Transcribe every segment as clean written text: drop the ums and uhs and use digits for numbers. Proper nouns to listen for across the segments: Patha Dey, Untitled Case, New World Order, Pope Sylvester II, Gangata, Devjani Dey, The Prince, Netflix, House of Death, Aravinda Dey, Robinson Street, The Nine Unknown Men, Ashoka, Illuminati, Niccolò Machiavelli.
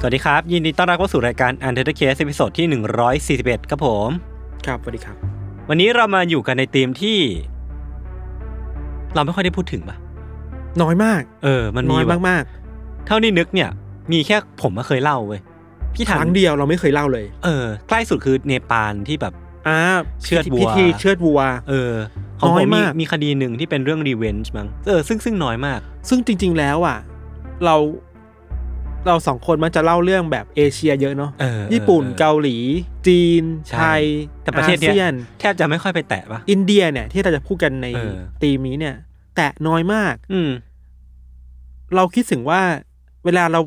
สวัสดีครับยินดีต้อนรับเข้าสู่รายการ Untitled Case ตอนที่141ครับผมครับสวัสดีครับวันนี้เรามาอยู่กันในธีมที่เราไม่ค่อยได้พูดถึงป่ะน้อยมากมันมีน้อยมากๆเท่านี้นึกเนี่ยมีแค่ผมมาเคยเล่าเว้ยพี่ถังครั้งเดียวเราไม่เคยเล่าเลยใกล้สุดคือเนปาลที่แบบเชือดวัวพิธีเชือดวัวของผมมีคดีนึงที่เป็นเรื่อง Revenge มั้งซึ่งน้อยมากซึ่งจริงๆแล้วอ่ะเราสองคนมันจะเล่าเรื่องแบบเอเชียเยอะเนาะญี่ปุ่นเกาหลีจีนไทยแต่ประเทศเนี้ยแทบจะไม่ค่อยไปแตะป่ะอินเดียเนี่ยที่เราจะพูดกันในธีมนี้เนี่ยแตะน้อยมากเราคิดถึงว่าเวลาเรา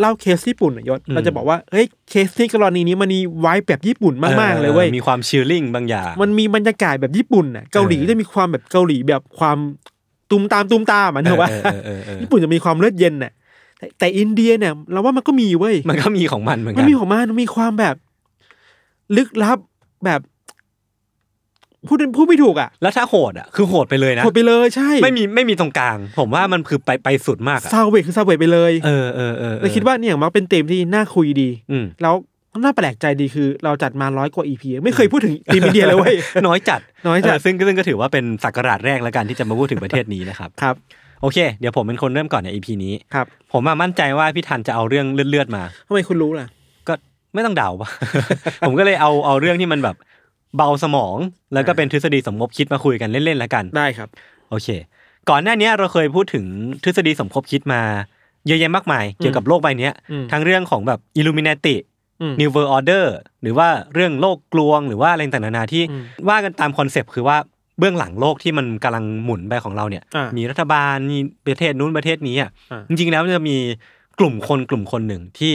เล่าเคสญี่ปุ่นยศเราจะบอกว่าเฮ้ยเคสนี้กรณีนี้มันมีไว้แบบญี่ปุ่นมากๆเลยเว้ยมีความชิลลิ่งบางอย่างมันมีบรรยากาศแบบญี่ปุ่นน่ะเกาหลีจะมีความแบบเกาหลีแบบความตุ้มตามมันถูกป่ะญี่ปุ่นจะมีความเลือดเย็นน่ะแต่อินเดียเนี่ยเราว่ามันก็มีเว้ยมันก็มีของมันเหมือนกันมันมีของมันมีความแบบลึกลับแบบพูดไม่ถูกอ่ะแล้วถ้าโหดอ่ะคือโหดไปเลยนะโหดไปเลยใช่ไม่มีตรงกลางผมว่ามันคือไปสุดมากอ่ะซาวเวทไปเลยเราคิดว่าเนี่ยมันเป็นเต็มที่น่าคุยดีแล้วน่าแปลกใจดีคือเราจัดมา100กว่า EP ไม่เคยพูดถึงอินเดียเลยเว้ยน้อยจัดซึ่งก็ถือว่าเป็นศักราชแรกแล้วกันที่จะมาพูดถึงประเทศนี้นะครับครับโอเคเดี๋ยวผมเป็นคนเริ่มก่อนใน EP นี้ครับผมมั่นใจว่าพี่ทันจะเอาเรื่องเลือดมาทำไมคุณรู้ล่ะก็ไม่ต้องเดาป่ะ ผมก็เลยเอาเรื่องที่มันแบบเบาสมองแล้วก็เป็นทฤษฎีสมคบคิดมาคุยกันเล่นๆแล้วกันได้ครับโอเคก่อนหน้านี้เราเคยพูดถึงทฤษฎีสมคบคิดมาเยอะแยะมากมายเกี่ยวกับโลกใบนี้ทั้งเรื่องของแบบ Illuminati New World Order หรือว่าเรื่องโลกกลวงหรือว่าอะไรต่างๆนานาที่ว่ากันตามคอนเซ็ปต์คือว่าเบื้องหลังโลกที่มันกำลังหมุนไปของเราเนี่ยมีรัฐบาลมีประเทศนู้นประเทศนี้อ่ะจริงๆแล้วมันจะมีกลุ่มคนหนึ่งที่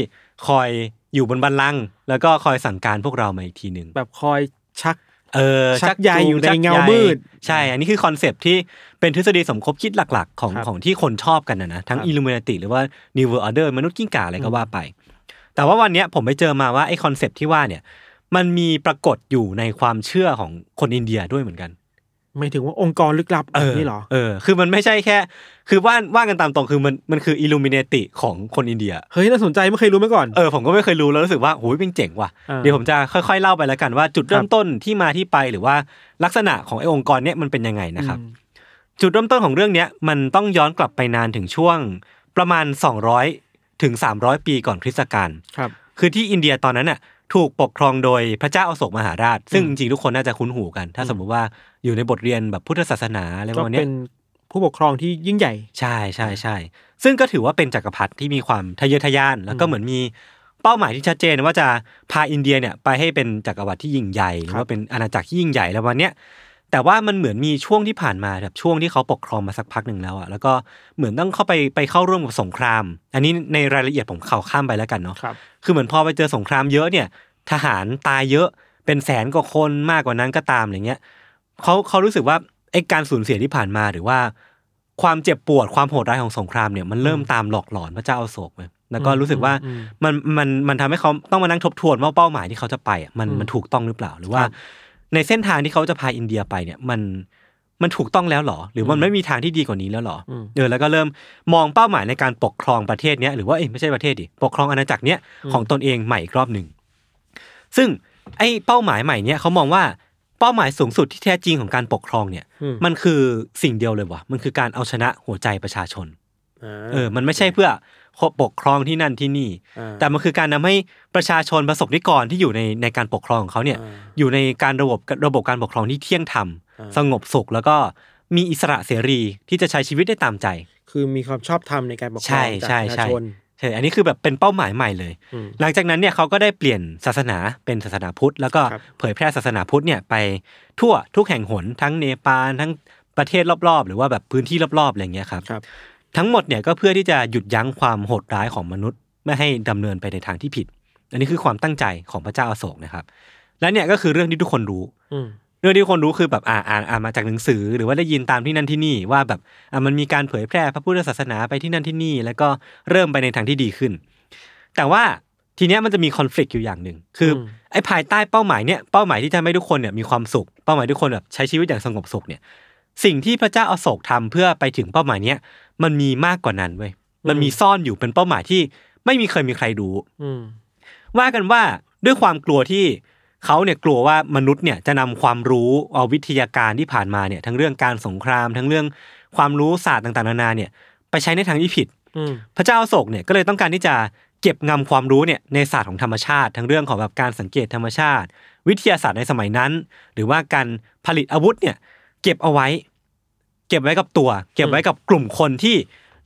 คอยอยู่บนบัลลังก์แล้วก็คอยสั่งการพวกเรามาอีกทีนึงแบบคอยชักใยอยู่ในเงามืดใช่อันนี้คือคอนเซ็ปต์ที่เป็นทฤษฎีสมคบคิดหลักๆของที่คนชอบกันนะทั้ง Illuminati หรือว่า New World Order มนุษย์กิ้งก่าอะไรก็ว่าไปแต่ว่าวันเนี้ยผมไปเจอมาว่าไอ้คอนเซ็ปต์ที่ว่าเนี่ยมันมีปรากฏอยู่ในความเชื่อของคนอินเดียด้วยเหมือนกันไม่ถึงว่าองค์กรลึกลับนี่หรอคือมันไม่ใช่แค่คือว่ากันตามตรงคือมันคือ Illuminati ของคนอินเดียเฮ้ยน่าสนใจไม่เคยรู้มาก่อนผมก็ไม่เคยรู้แล้วรู้สึกว่าโหยเป็นเจ๋งว่ะเดี๋ยวผมจะค่อยๆเล่าไปแล้วกันว่าจุดเริ่มต้นที่มาที่ไปหรือว่าลักษณะของไอ้องค์กรเนี้ยมันเป็นยังไงนะครับจุดเริ่มต้นของเรื่องเนี้ยมันต้องย้อนกลับไปนานถึงช่วงประมาณ200ถึง300ปีก่อนคริสตกาลครับคือที่อินเดียตอนนั้นน่ะถูกปกครองโดยพระเจ้าอโศกมหาราชซึ่งจริงๆทุกคนน่าจะคุ้นหูกันถ้าสมมุติว่าอยู่ในบทเรียนแบบพุทธศาสนาอะไรประมาณนี้ก็เป็นผู้ปกครองที่ยิ่งใหญ่ใช่ๆๆซึ่งก็ถือว่าเป็นจักรพรรดิที่มีความทะเยอทะยานแล้วก็เหมือนมีเป้าหมายที่ชัดเจนว่าจะพาอินเดียเนี่ยไปให้เป็นจักรวรรดิที่ยิ่งใหญ่หรือว่าเป็นอาณาจักรที่ยิ่งใหญ่แล้ววันเนี้ยแต่ว่ามันเหมือนมีช่วงที่ผ่านมาแบบช่วงที่เขาปกครองมาสักพักนึงแล้วอ่ะแล้วก็เหมือนต้องเข้าไปเข้าร่วมกับสงครามอันนี้ในรายละเอียดผมข้ามไปแล้วกันเนาะคือเหมือนพอไปเจอสงครามเยอะเนี่ยทหารตายเยอะเป็นแสนกว่าคนมากกว่านั้นก็ตามอะไรเงี้ยเขารู้สึกว่าไอ้การสูญเสียที่ผ่านมาหรือว่าความเจ็บปวดความโหดร้ายของสงครามเนี่ยมันเริ่มตามหลอกหลอนพระเจ้าอโศกเลยแล้วก็รู้สึกว่ามันทำให้เขาต้องมานั่งทบทวนว่าเป้าหมายที่เขาจะไปอ่ะมันถูกต้องหรือเปล่าหรือว่าในเส้นทางที่เขาจะพาอินเดียไปเนี่ยมันถูกต้องแล้วหรอหรือมันไม่มีทางที่ดีกว่านี้แล้วหรอแล้วก็เริ่มมองเป้าหมายในการปกครองประเทศเนี้ยหรือว่าไม่ใช่ประเทศดิปกครองอาณาจักรเนี้ยของตนเองใหม่อีกรอบนึงซึ่งไอ้เป้าหมายใหม่เนี้ยเขามองว่าเป้าหมายสูงสุดที่แท้จริงของการปกครองเนี่ยมันคือสิ่งเดียวเลยว่ะมันคือการเอาชนะหัวใจประชาชนมันไม่ใช่เพื่อ ปกครองที่นั่นที่นี่แต่มันคือการทำให้ประชาชนประสบนิกรที่อยู่ในการปกครองของเขาเนี่ยอยู่ในการระบบการปกครองที่เที่ยงธรรมสงบสุขแล้วก็มีอิสระเสรีที่จะใช้ชีวิตได้ตามใจคือมีความชอบธรรมในการปกครองจากประชาชนใช่อันนี้คือแบบเป็นเป้าหมายใหม่เลยหลังจากนั้นเนี่ยเขาก็ได้เปลี่ยนศาสนาเป็นศาสนาพุทธแล้วก็เผยแพร่ศาสนาพุทธเนี่ยไปทั่วทุกแห่งหนทั้งเนปาลทั้งประเทศรอบๆหรือว่าแบบพื้นที่รอบๆอะไรเงี้ยครับทั้งหมดเนี่ยก็เพื่อที่จะหยุดยั้งความโหดร้ายของมนุษย์ไม่ให้ดำเนินไปในทางที่ผิดอันนี้คือความตั้งใจของพระเจ้าอโศกนะครับและเนี่ยก็คือเรื่องที่ทุกคนรู้เรื่องที่คนรู้คือแบบอ่านมาจากหนังสือหรือว่าได้ยินตามที่นั่นที่นี่ว่าแบบมันมีการเผยแพร่พระพุทธศาสนาไปที่นั่นที่นี่แล้วก็เริ่มไปในทางที่ดีขึ้นแต่ว่าทีเนี้ยมันจะมีคอน FLICT อยู่อย่างหนึ่งคือไอ้ภายใต้เป้าหมายเนี่ยเป้าหมายที่จะให้ทุกคนเนี่ยมีความสุขเป้าหมายทุกคนแบบใช้ชีวิตอย่างสงบสุขเนี่ยสิ่งที่พระเจ้าอโศกทำเพื่อไปถึงเป้าหมายเนี้ยมันมีมากกว่านั้นเว้ยมันมีซ่อนอยู่เป็นเป้าหมายที่ไม่มีเคยมีใครรู้ว่ากันว่าด้วยความกลัวที่เขาเนี่ยกลัวว่ามนุษย์เนี่ยจะนำความรู้เอาวิทยาการที่ผ่านมาเนี่ยทั้งเรื่องการสงครามทั้งเรื่องความรู้ศาสตร์ต่างๆนานาเนี่ยไปใช้ในทางที่ผิดพระเจ้าอโศกเนี่ยก็เลยต้องการที่จะเก็บงำความรู้เนี่ยในศาสตร์ของธรรมชาติทั้งเรื่องของแบบการสังเกตธรรมชาติวิทยาศาสตร์ในสมัยนั้นหรือว่าการผลิตอาวุธเนี่ยเก็บไว้กับตัวเก็บไว้กับกลุ่มคนที่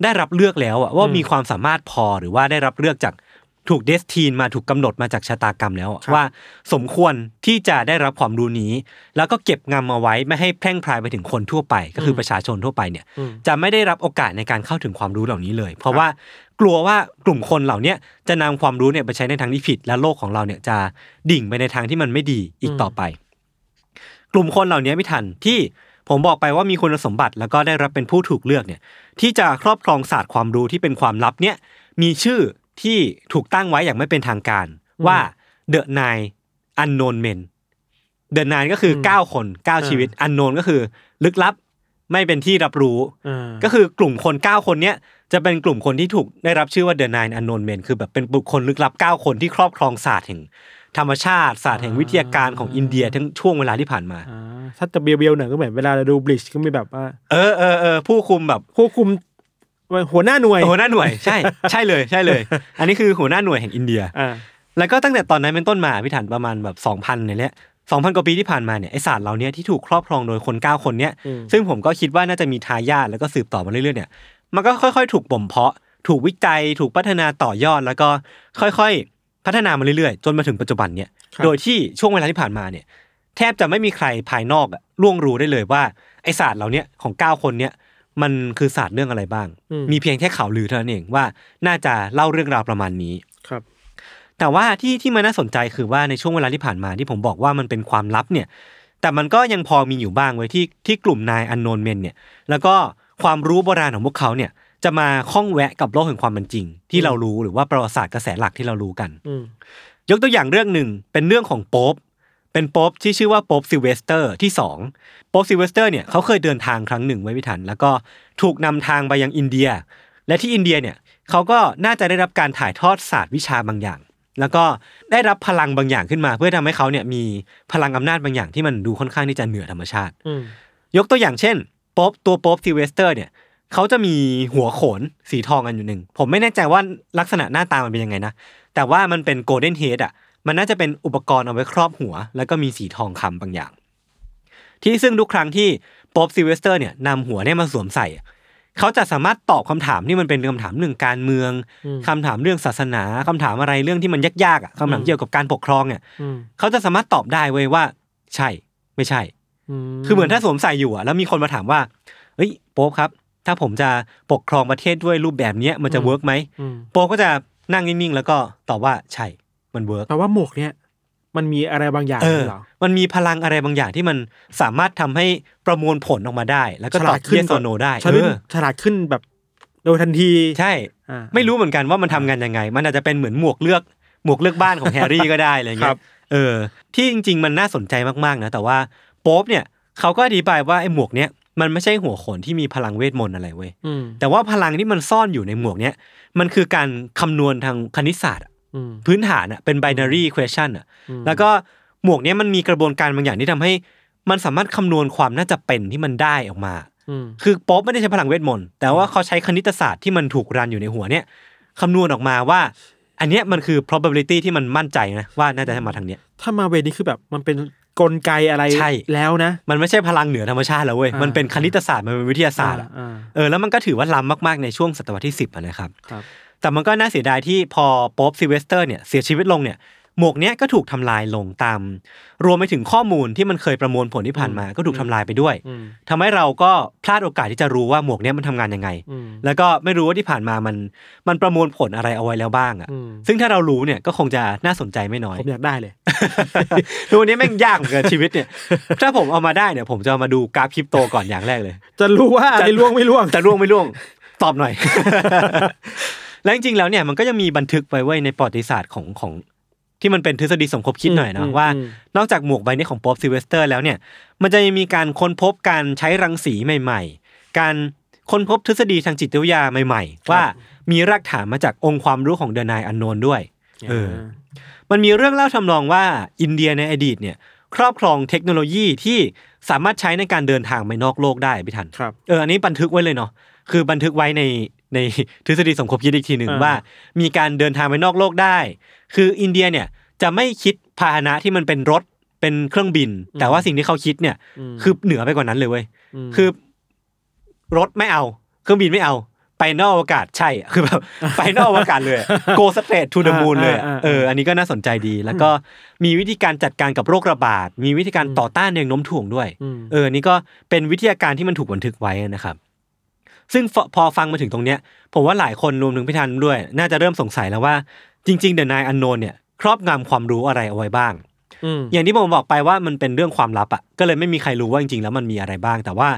ได้รับเลือกแล้วอะว่ามีความสามารถพอหรือว่าได้รับเลือกจากถูกเดสทีนมาถูกกำหนดมาจากชะตากรรมแล้วว่าสมควรที่จะได้รับความรู้นี้แล้วก็เก็บงำมาไว้ไม่ให้แพร่งพรายไปถึงคนทั่วไปก็คือประชาชนทั่วไปเนี่ยจะไม่ได้รับโอกาสในการเข้าถึงความรู้เหล่านี้เลยเพราะว่ากลัวว่ากลุ่มคนเหล่านี้จะนำความรู้เนี่ยไปใช้ในทางที่ผิดและโลกของเราเนี่ยจะดิ่งไปในทางที่มันไม่ดีอีกต่อไปกลุ่มคนเหล่านี้ไม่ทันที่ผมบอกไปว่ามีคุณสมบัติแล้วก็ได้รับเป็นผู้ถูกเลือกเนี่ยที่จะครอบครองศาสตร์ความรู้ที่เป็นความลับเนี่ยมีชื่อที่ถูกตั้งไว้อย่างไม่เป็นทางการว่า The Nine Unknown Men The Nine ก็คือ9คน9ชีวิต Unknown ก็คือลึกลับไม่เป็นที่รับรู้ก็คือกลุ่มคน9คนเนี้ยจะเป็นกลุ่มคนที่ถูกได้รับชื่อว่า The Nine Unknown Men คือแบบเป็นบุคคลลึกลับ9คนที่ครอบครองศาสตร์แห่งธรรมชาติศาสตร์แห่งวิทยาการของอินเดียทั้งช่วงเวลาที่ผ่านมาถ้าจะเบียวๆหน่อยก็เหมือนเวลาเราดูบลิชก็มีแบบว่าผู้คุมแบบผู้คุมหัวหน้าหน่วยใช่เลยอันนี้คือหัวหน้าหน่วยแห่งอินเดียแล้วก็ตั้งแต่ตอนนั้นเป็นต้นมาพี่ถันประมาณแบบ 2,000 เนี่ยแหละ 2,000 กว่าปีที่ผ่านมาเนี่ยไอ้ศาสตร์เหล่านี้ที่ถูกครอบครองโดยคน9คนเนี้ยซึ่งผมก็คิดว่าน่าจะมีทายาทแล้วก็สืบต่อมาเรื่อยๆเนี่ยมันก็ค่อยๆถูกบ่มเพาะถูกวิจัยถูกพัฒนาต่อยอดแล้วก็ค่อยๆพัฒนามาเรื่อยๆจนมาถึงปัจจุบันเนี่ยโดยที่ช่วงเวลาที่ผ่านมาเนี่ยแทบจะไม่มีใครภายนอกล่วงรู้ได้เลยว่าไอ้ศาสตร์เหล่านี้ของ9คนเนี้ยมันคือศาสตร์เรื่องอะไรบ้างมีเพียงแค่ข่าวลือเท่านั้นเองว่าน่าจะเล่าเรื่องราวประมาณนี้ครับแต่ว่าที่มันน่าสนใจคือว่าในช่วงเวลาที่ผ่านมาที่ผมบอกว่ามันเป็นความลับเนี่ยแต่มันก็ยังพอมีอยู่บ้างไว้ที่กลุ่มนายอันโนนเมนเนี่ยแล้วก็ความรู้โบราณของพวกเขาเนี่ยจะมาข้องแวะกับโลกแห่งความเป็นจริงที่เรารู้หรือว่าประวัติศาสตร์กระแสหลักที่เรารู้กันยกตัวอย่างเรื่องหนึ่งเป็นเรื่องของโป๊ปเป็นโป๊ปที่ชื่อว่าโป๊ปซิลเวสเตอร์ที่2โป๊ปซิลเวสเตอร์เนี่ยเขาเคยเดินทางครั้งหนึ่งไว้ไม่ทันแล้วก็ถูกนำทางไปยังอินเดียและที่อินเดียเนี่ยเขาก็น่าจะได้รับการถ่ายทอดศาสตร์วิชาบางอย่างแล้วก็ได้รับพลังบางอย่างขึ้นมาเพื่อทำให้เขาเนี่ยมีพลังอำนาจบางอย่างที่มันดูค่อนข้างที่จะเหนือธรรมชาติยกตัวอย่างเช่นโป๊ปซิลเวสเตอร์เนี่ยเขาจะมีหัวโขนสีทองอันอยู่หนึ่งผมไม่แน่ใจว่าลักษณะหน้าตามันเป็นยังไงนะแต่ว่ามันเป็นโกลเด้นเฮดอะมันน่าจะเป็นอุปกรณ์เอาไว้ครอบหัวแล้วก็มีสีทองคำบางอย่างที่ซึ่งทุกครั้งที่โป๊ปซิลเวสเตอร์เนี่ยนำหัวเนี่ยมาสวมใส่เขาจะสามารถตอบคำถามที่มันเป็นคำถามเรื่องการเมืองคำถามเรื่องศาสนาคำถามอะไรเรื่องที่มันยากๆคำถามเกี่ยวกับการปกครองเนี่ยเขาจะสามารถตอบได้เว้ยว่าใช่ไม่ใช่คือเหมือนถ้าสวมใส่อยู่แล้วมีคนมาถามว่าเฮ้ยโป๊ปครับถ้าผมจะปกครองประเทศด้วยรูปแบบนี้มันจะเวิร์กไหมโป๊ปก็จะนั่งนิ่งๆแล้วก็ตอบว่าใช่มันเวิร์คแต่ว่าหมวกเนี่ยมันมีอะไรบางอย่างอยู่หรอมันมีพลังอะไรบางอย่างที่มันสามารถทำให้ประมวลผลออกมาได้แล้วก็ตอบเยสอโนได้ฉลาดขึ้นแบบโดยทันทีใช่ไม่รู้เหมือนกันว่ามันทำงานยังไงมันอาจจะเป็นเหมือนหมวกเลือกบ้านของแฮร์รี่ก็ได้อะไรเงี้ยที่จริงๆมันน่าสนใจมากๆนะแต่ว่าโป๊ปเนี่ยเขาก็อธิบายว่าไอ้หมวกเนี่ยมันไม่ใช่หัวโขนที่มีพลังเวทมนต์อะไรเว้ยแต่ว่าพลังที่มันซ่อนอยู่ในหมวกเนี่ยมันคือการคำนวณทางคณิตศาสตร์พื้นฐานเป็น binary question แล้วก็หมวกนี้มันมีกระบวนการบางอย่างที่ทำให้มันสามารถคำนวณความน่าจะเป็นที่มันได้ออกมาคือโป๊ปไม่ได้ใช้พลังเวทมนต์แต่ว่าเขาใช้คณิตศาสตร์ที่มันถูกรันอยู่ในหัวเนี่ย คำนวณออกมาว่าอันเนี้ยมันคือ probability ที่มันมั่นใจนะว่าน่าจะมาทางเนี้ยถ้ามาเวนี้คือแบบมันเป็นกลไกอะไรแล้วนะมันไม่ใช่พลังเหนือธรรมชาติแล้วเว้ยมันเป็นคณิตศาสตร์มันเป็นวิทยาศาสตร์แล้วมันก็ถือว่าล้ำมากๆในช่วงศตวรรษที่10นะครับแต่มันก็น่าเสียดายที่พอป๊อปซิลเวสเตอร์เนี่ยเสียชีวิตลงเนี่ยหมวกเนี้ยก็ถูกทำลายลงตามรวมไปถึงข้อมูลที่มันเคยประมวลผลที่ผ่านมาก็ถูกทำลายไปด้วยทำให้เราก็พลาดโอกาสที่จะรู้ว่าหมวกเนี้ยมันทำงานยังไงแล้วก็ไม่รู้ว่าที่ผ่านมามันประมวลผลอะไรเอาไว้แล้วบ้างอ่ะซึ่งถ้าเรารู้เนี่ยก็คงจะน่าสนใจไม่น้อยผมอยากได้เลย ทุกวันนี้แม่งยากเหมือนกันชีวิตเนี่ยถ้าผมเอามาได้เนี่ยผมจะมาดูกราฟคริปโตก่อนอย่างแรกเลยจะรู้ว่าจะล่วงไม่ล่วงจะล่วงไม่ล่วงตอบหน่อยแล้วจริงๆแล้วเนี่ยมันก็ยังมีบันทึกไว้ในประวัติศาสตร์ของที่มันเป็นทฤษฎีสมคบคิดหน่อยนะว่านอกจากหมวกใบนี้ของป๊อปซิลเวสเตอร์แล้วเนี่ยมันจะมีการค้นพบการใช้รังสีใหม่ๆการค้นพบทฤษฎีทางจิตวิทยาใหม่ๆว่ามีรากฐานมาจากองค์ความรู้ของเดนายอันโนนด้วยมันมีเรื่องเล่าทำนองว่าอินเดียในอดีตเนี่ยครอบครองเทคโนโลยีที่สามารถใช้ในการเดินทางไปนอกโลกได้พี่ทันอันนี้บันทึกไว้เลยเนาะคือบันทึกไว้ในทฤษฎีสมคบคิดอีกทีนึงว่ามีการเดินทางไปนอกโลกได้คืออินเดียเนี่ยจะไม่คิดพาหนะที่มันเป็นรถเป็นเครื่องบินแต่ว่าสิ่งที่เขาคิดเนี่ยคือเหนือไปกว่านั้นเลยเว้ยคือรถไม่เอาเครื่องบินไม่เอาไปนอกอวกาศใช่คือแบบไปนอกอวกาศเลย Go straight to the moon เลยอันนี้ก็น่าสนใจดีแล้วก็มีวิธีการจัดการกับโรคระบาดมีวิธีการต่อต้านแรงโน้มถ่วงด้วยอันนี้ก็เป็นวิทยาการที่มันถูกบันทึกไว้นะครับซึ่งพอฟังมาถึงตรงเนี้ยผมว่าหลายคนรวมถึงพี่ทันด้วยน่าจะเริ่มสงสัยแล้วว่าจริงๆ The Nine Unknown เนี่ยครอบงำความรู้อะไรเอาไว้บ้างอย่างที่ผมบอกไปว่ามันเป็นเรื่องความลับอ่ะก็เลยไม่มีใครรู้ว่าจริงๆแล้วมันมีอะไรบ้างแต่ว่า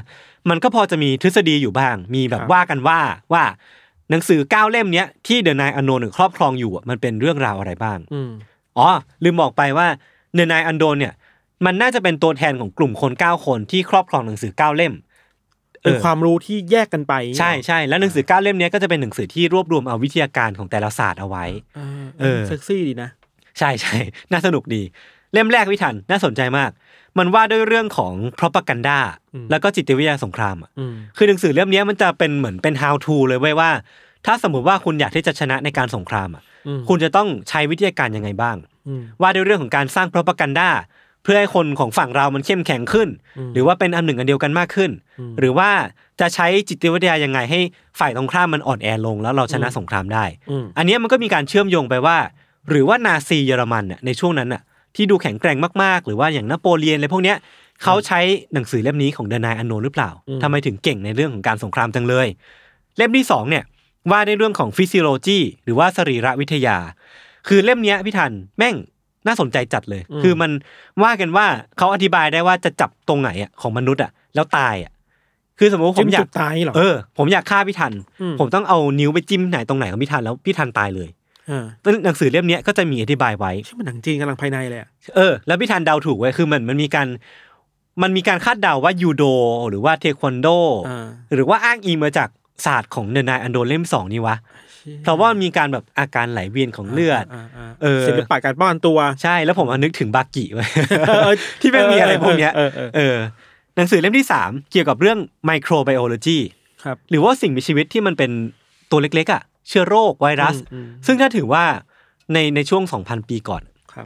มันก็พอจะมีทฤษฎีอยู่บ้างมีแบบว่ากันว่าหนังสือ9เล่มเนี้ยที่ The Nine Unknown ครอบครองอยู่มันเป็นเรื่องราวอะไรบ้างอ๋อลืมบอกไปว่า The Nine Unknown เนี่ยมันน่าจะเป็นตัวแทนของกลุ่มคน9คนที่ครอบครองหนังสือ9เล่มเป็นความรู้ที่แยกกันไปใช่ๆแล้วหนังสือ9เล่มนี้ก็จะเป็นหนังสือที่รวบรวมเอาวิทยาการของแต่ละศาสตร์เอาไว้เซ็กซี่ดีนะใช่ๆน่าสนุกดีเล่มแรกพี่ทันน่าสนใจมากมันว่าด้วยเรื่องของ propaganda แล้วก็จิตวิทยาสงครามอ่ะคือหนังสือเล่มนี้มันจะเป็นเหมือนเป็น how to เลยว่าถ้าสมมุติว่าคุณอยากที่จะชนะในการสงครามอ่ะคุณจะต้องใช้วิทยาการยังไงบ้างว่าด้วยเรื่องของการสร้าง propagandaเพื่อให้คนของฝั่งเรามันเข้มแข็งขึ้นหรือว่าเป็นอันหนึ่งอันเดียวกันมากขึ้นหรือว่าจะใช้จิตวิทยายังไงให้ฝ่ายตรงข้ามมันอ่อนแอลงแล้วเราชนะสงครามได้อันนี้มันก็มีการเชื่อมโยงไปว่าหรือว่านาซีเยอรมันน่ะในช่วงนั้นน่ะที่ดูแข็งแกร่งมากๆหรือว่าอย่างนโปเลียนอะไรพวกเนี้ยเขาใช้หนังสือเล่มนี้ของเดนายอันโนนหรือเปล่าทำไมถึงเก่งในเรื่องของการสงครามจังเลยเล่มที่2เนี่ยว่าในเรื่องของฟิสิโลจีหรือว่าสรีรวิทยาคือเล่มเนี้ยพี่ทันแม่งน่าสนใจจัดเลยคือมันว่ากันว่าเขาอธิบายได้ว่าจะจับตรงไหนอ่ะของมนุษย์อ่ะแล้วตายอ่ะคือสมมติผมอยากตายเหรอผมอยากฆ่าพี่ทันผมต้องเอานิ้วไปจิ้มไหนตรงไหนของพี่ทันแล้วพี่ทันตายเลยหนังสือเล่มนี้ก็จะมีอธิบายไว้ชื่อมันหนังจีนกำลังภายในเลยอ่ะแล้วพี่ทันเดาถูกไว้คือมันมีการคาดเดาว่ายูโดหรือว่าเทควันโดหรือว่าอ้างอิงมาจากศาสตร์ของเดนายอันโดนเล่ม2นี่วะเพราะว่ามีการแบบอาการไหลเวียนของเลือดศิลปะการป้องกันตัวใช่แล้วผมนึกถึงบากิไว้ที่ไม่มีอะไรพวกเนี้ยหนังสือเล่มที่3เกี่ยวกับเรื่องไมโครไบโอโลจีครับหรือว่าสิ่งมีชีวิตที่มันเป็นตัวเล็กๆอ่ะเชื้อโรคไวรัสซึ่งถ้าถือว่าในช่วง 2,000 ปีก่อน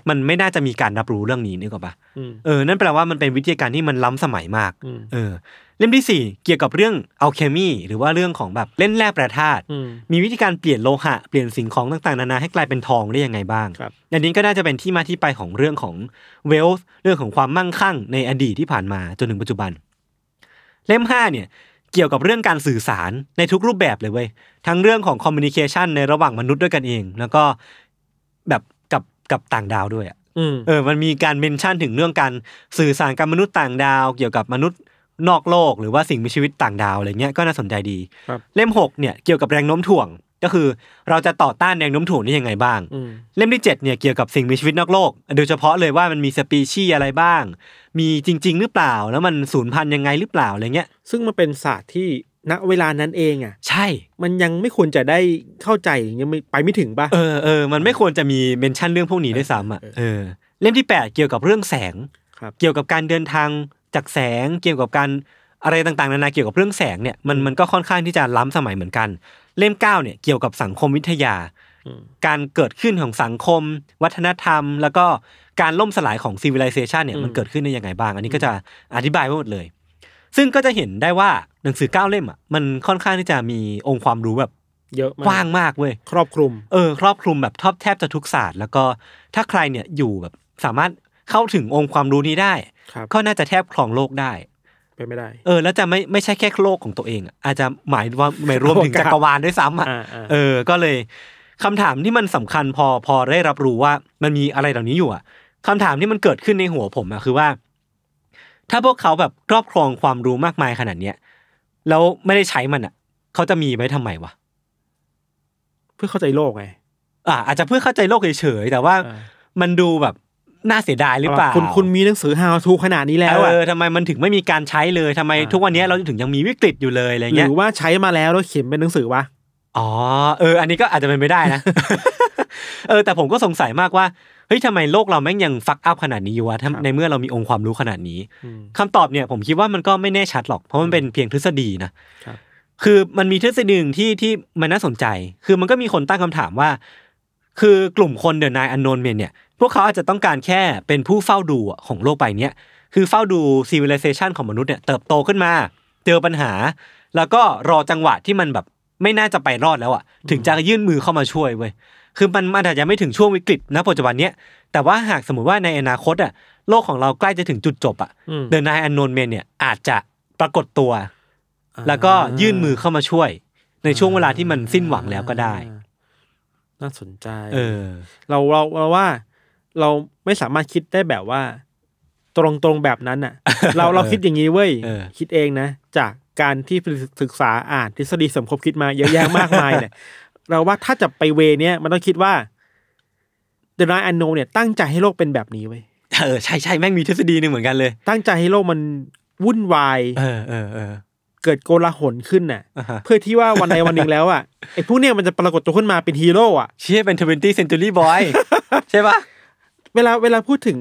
มันไม่น่าจะมีการรับรู้เรื่องนี้นึกออกป่ะนั่นแปลว่ามันเป็นวิทยาการที่มันล้ำสมัยมากเล่มที่4เกี่ยวกับเรื่องอัลเคมีหรือว่าเรื่องของแบบเล่นแร่แปรธาตุมีวิธีการเปลี่ยนโลหะเปลี่ยนสิ่งของต่างๆนานาให้กลายเป็นทองได้ยังไงบ้างอันนี้ก็น่าจะเป็นที่มาที่ไปของเรื่องของ wealth เรื่องของความมั่งคั่งในอดีตที่ผ่านมาจนถึงปัจจุบันเล่ม5เนี่ยเกี่ยวกับเรื่องการสื่อสารในทุกรูปแบบเลยเว้ยทั้งเรื่องของ communication ในระหว่างมนุษย์ด้วยกันเองแล้วก็แบบกับต่างดาวด้วยมันมีการเมนชั่นถึงเรื่องการสื่อสารกับมนุษย์ต่างดาวเกี่ยวกับมนุษย์นอกโลกหรือว่าสิ่งมีชีวิตต่างดาวอะไรเงี้ยก็น่าสนใจดีเล่ม6เนี่ยเกี่ยวกับแรงโน้มถ่วงก็คือเราจะต่อต้านแรงโน้มถ่วงได้ยังไงบ้างเล่มที่7เนี่ยเกี่ยวกับสิ่งมีชีวิตนอกโลกโดยเฉพาะเลยว่ามันมีสปีชีส์อะไรบ้างมีจริงๆหรือเปล่าแล้วมันสูญพันธุ์ยังไงหรือเปล่าอะไรเงี้ยซึ่งมันเป็นศาสตร์ที่ณเวลานั้นเองอ่ะใช่มันยังไม่ควรจะได้เข้าใจยังไม่ไปไม่ถึงป่ะมันไม่ควรจะมีเมนชั่นเรื่องพวกนี้ด้วยซ้ำอ่ะเล่มที่8เกี่ยวกับเรื่องแสงเกี่ยวกับการเดินทางจากแสงเกี่ยวกับการ อะไรต่างๆนานาเกี่ยวกับเรื่องแสงเนี่ยมันก็ค่อนข้างที่จะล้ำสมัยเหมือนกันเล่ม9เนี่ยเกี่ยวกับสังคมวิทยาการเกิดขึ้นของสังคมวัฒนธรรมแล้วก็การล่มสลายของ civilization เนี่ยมันเกิดขึ้นได้ยังไงบ้างอันนี้ก็จะอธิบายไว้หมดเลยซึ่งก็จะเห็นได้ว่าหนังสือ9 เล่มอ่ะมันค่อนข้างที่จะมีองค์ความรู้แบบเยอะมากกว้างมากเว้ยครอบคลุมครอบคลุมแบบแทบจะทุกศาสตร์แล้วก็ถ้าใครเนี่ยอยู่แบบสามารถเข้าถึงองค์ความรู้นี้ได้ก็น่าจะแทบครองโลกได้ไปไม่ได้แล้วจะไม่ใช่แค่โลกของตัวเองอ่ะอาจจะหมายรวมถึงจักรวาลด้วยซ้ำอ่ะก็เลยคำถามที่มันสำคัญพอได้รับรู้ว่ามันมีอะไรเหล่านี้อยู่อ่ะคำถามที่มันเกิดขึ้นในหัวผมอ่ะคือว่าถ้าพวกเขาแบบครอบครองความรู้มากมายขนาดเนี้ยแล้วไม่ได้ใช้มันอ่ะเขาจะมีไว้ทำไมวะเพื่อเข้าใจโลกไงอาจจะเพื่อเข้าใจโลกเฉยๆแต่ว่ามันดูแบบน่าเสียดายหรือเปล่าคุณมีหนังสือ How to ขนาดนี้แล้วทำไมมันถึงไม่มีการใช้เลยทำไมทุกวันนี้เราถึงยังมีวิกฤตอยู่เลยอะไรเงี้ยหรือว่าใช้มาแล้วแล้วเขียนเป็นหนังสือวะอ๋ออันนี้ก็อาจจะเป็นไม่ได้นะ แต่ผมก็สงสัยมากว่าเฮ้ยทำไมโลกเราแม่งยังฟักอัพขนาดนี้อยู่วะในเมื่อเรามีองค์ความรู้ขนาดนี้คำตอบเนี่ยผมคิดว่ามันก็ไม่แน่ชัดหรอกเพราะมันเป็นเพียงทฤษฎีนะคือมันมีทฤษฎีหนึ่งที่มันน่าสนใจคือมันก็มีคนตั้งคำถามว่าคือกลุ่มคนเดอะไนน์อันโนนเมนเนี่ยพวกเขาอาจจะต้องการแค่เป็นผู้เฝ้าดูของโลกใบนี้คือเฝ้าดู civilization ของมนุษย์เนี่ยเติบโตขึ้นมาเจอปัญหาแล้วก็รอจังหวะที่มันแบบไม่น่าจะไปรอดแล้วอ่ะถึงจะยื่นมือเข้ามาช่วยเว้ยคือมันอาจจะไม่ถึงช่วงวิกฤตณปัจจุบันเนี้ยแต่ว่าหากสมมุติว่าในอนาคตอ่ะโลกของเราใกล้จะถึงจุดจบอ่ะเดอะไนน์อันโนนเมนเนี่ยอาจจะปรากฏตัวแล้วก็ยื่นมือเข้ามาช่วยในช่วงเวลาที่มันสิ้นหวังแล้วก็ได้น่าสนใจเราว่าเราไม่สามารถคิดได้แบบว่าตรงๆแบบนั้นน่ะ เราคิดอย่างนี้เว้ยคิดเองนะจากการที่ศึกษาอ่านทฤษฎีสมคบคิดมาเยอะแยะมากมายเนี่ย เราว่าถ้าจะไปเวเนี้ยมันต้องคิดว่า The Night Unknown เนี่ยตั้งใจให้โลกเป็นแบบนี้เว้ยใช่ๆแม่งมีทฤษฎีนึงเหมือนกันเลยตั้งใจให้โลกมันวุ่นวายเกิดโกลาหลขึ้นน่ะ เพื่อที่ว่าวันใดวันหนึ่งแล้วอ่ะไอ้พวกเนี้ยมันจะปรากฏตัวขึ้นมาเป็นฮีโร่อ่ะเชี่ยเป็น20 Century Boy ใช่ปะเวลาพูดถึง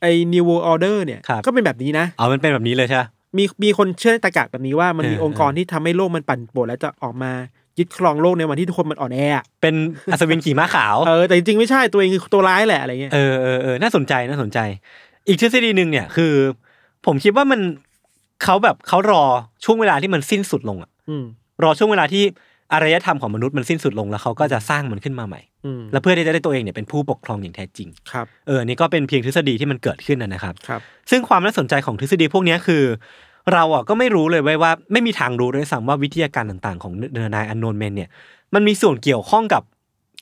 ไอ้ New World Order เนี่ยก็เป็นแบบนี้นะอ๋อมันเป็นแบบนี้เลยใช่มีคนเชื่อในตรรกะแบบนี้ว่ามันมีองค์กรที่ทำให้โลกมันปั่นป่วนแล้วจะออกมายึดครองโลกในวันที่ทุกคนมันอ่อนแอเป็นอัศวินขี่ม้าขาวแต่จริงๆไม่ใช่ตัวเองคือตัวร้ายแหละอะไรเงี้ยน่าสนใจอีกทฤษฎีนึงเนี่ยคือผมคิดว่ามันเขารอช่วงเวลาที่มันสิ้นสุดลงอ่ะรอช่วงเวลาที่อารยธรรมของมนุษย์มันสิ้นสุดลงแล้วเขาก็จะสร้างมันขึ้นมาใหม่แล้วเพื่อที่จะได้ตัวเองเนี่ยเป็นผู้ปกครองอย่างแท้จริงครับนี่ก็เป็นเพียงทฤษฎีที่มันเกิดขึ้นนะครับซึ่งความน่าสนใจของทฤษฎีพวกนี้คือเราอ่ะก็ไม่รู้เลยว่าไม่มีทางรู้ด้วยซ้ำว่าวิทยาการต่างๆของเดอะไนน์อันโนนเมนเนี่ยมันมีส่วนเกี่ยวข้องกับ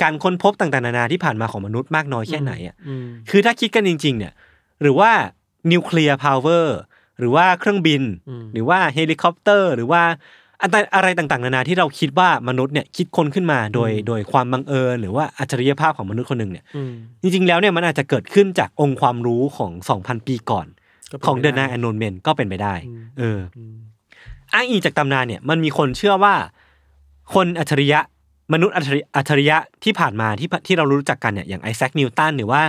การค้นพบต่างๆนานาที่ผ่านมาของมนุษย์มากน้อยแค่ไหนอ่ะคือถ้าคิดกันจริงๆเนี่ยหรือว่านิวเคลียร์พาวเวอร์หรือว่าเครื่องบินหรือว่าเฮลิคอปเตอร์หรือว่าอะไรต่างๆนานาที่เราคิดว่ามนุษย์เนี่ยคิดคนขึ้นมาโดยความบังเอิญหรือว่าอัจฉริยภาพของมนุษย์คนนึงเนี่ยจริงๆแล้วเนี่ยมันอาจจะเกิดขึ้นจากองค์ความรู้ของ 2,000 ปีก่อนของเดอะไนน์อันโนนเมนก็เป็นไปได้อ้างอิงจากตำนานเนี่ยมันมีคนเชื่อว่าคนอัจฉริยะมนุษย์อัจฉริยะที่ผ่านมาที่เรารู้จักกันเนี่ยอย่างไอแซคนิวตันหรือว่า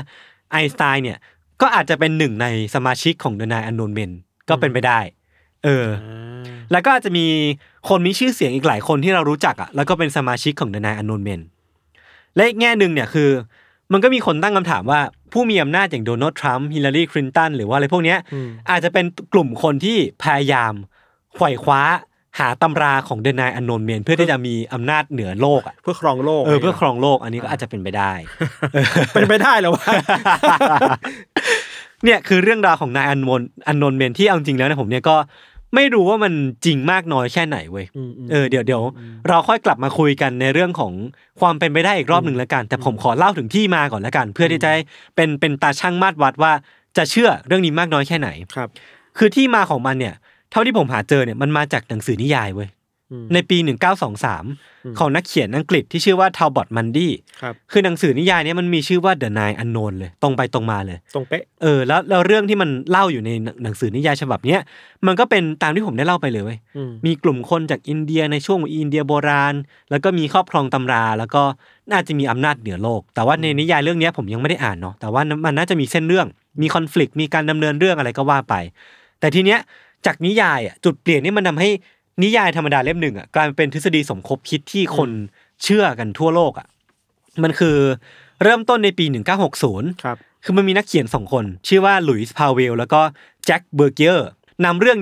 ไอน์สไตน์เนี่ยก็อาจจะเป็นหนึ่งในสมาชิกของเดอะไนน์อันโนนเมนก็เป็นไปได้แล้วก็อาจจะมีคนมีชื่อเสียงอีกหลายคนที่เรารู้จักอ่ะแล้วก็เป็นสมาชิกของเดอะไนน์อันโนนเมนและอีกแง่นึงเนี่ยคือมันก็มีคนตั้งคำถามว่าผู้มีอำนาจอย่างโดนัลด์ทรัมป์ฮิลลารีคลินตันหรือว่าอะไรพวกเนี้ยอาจจะเป็นกลุ่มคนที่พยายามไขว่คว้าหาตำราของเดอะไนน์อันโนนเมนเพื่อที่จะมีอำนาจเหนือโลกอ่ะเพื่อครองโลกเพื่อครองโลกอันนี้ก็อาจจะเป็นไปได้เป็นไปได้เหรอวะเนี่ยคือเรื่องราวของนายอันโนนเมนที่เอาจริงแล้วนะผมเนี่ยก็ไม่รู้ว่ามันจริงมากน้อยแค่ไหนเว้ยเดี๋ยวเราค่อยกลับมาคุยกันในเรื่องของความเป็นไปได้อีกรอบหนึ่งแล้วกันแต่ผมขอเล่าถึงที่มาก่อนแล้วกันเพื่อที่จะเป็นตาช่างมาตรวัดว่าจะเชื่อเรื่องนี้มากน้อยแค่ไหนครับคือที่มาของมันเนี่ยเท่าที่ผมหาเจอเนี่ยมันมาจากหนังสือนิยายเว้ยในปี1923ของนักเขียนอังกฤษที่ชื่อว่าทาวบอตมันดี้คือหนังสือนิยายนี้มันมีชื่อว่า The Nine Unknown เลยตรงไปตรงมาเลยตรงเป๊ะแล้วเรื่องที่มันเล่าอยู่ในหนังสือนิยายฉบับเนี้ยมันก็เป็นตามที่ผมได้เล่าไปเลยเว้ยมีกลุ่มคนจากอินเดียในช่วงอินเดียโบราณแล้วก็มีครอบครองตำราแล้วก็น่าจะมีอำนาจเหนือโลกแต่ว่าในนิยายเรื่องนี้ผมยังไม่ได้อ่านเนาะแต่ว่ามันน่าจะมีเส้นเรื่องมีคอนฟลิกต์มีการดำเนินเรื่องอะไรก็ว่าไปแต่ทีเนี้ย จากนิยายอ่ะจุดเปลี่ยนนี่มันทำให้นิยายธรรมดาเล่มหนึ่งอ่ะกลายเป็นทฤษฎีสมคบคิดที่คนเชื่อกันทั่วโลกอ่ะมันคือเริ่มต้นในปี1960ครับคือมันมีนักเขียน2คนชื่อว่าหลุยส์พาเวลแล้วก็แจ็คเบอร์เกียร์นำเรื่อง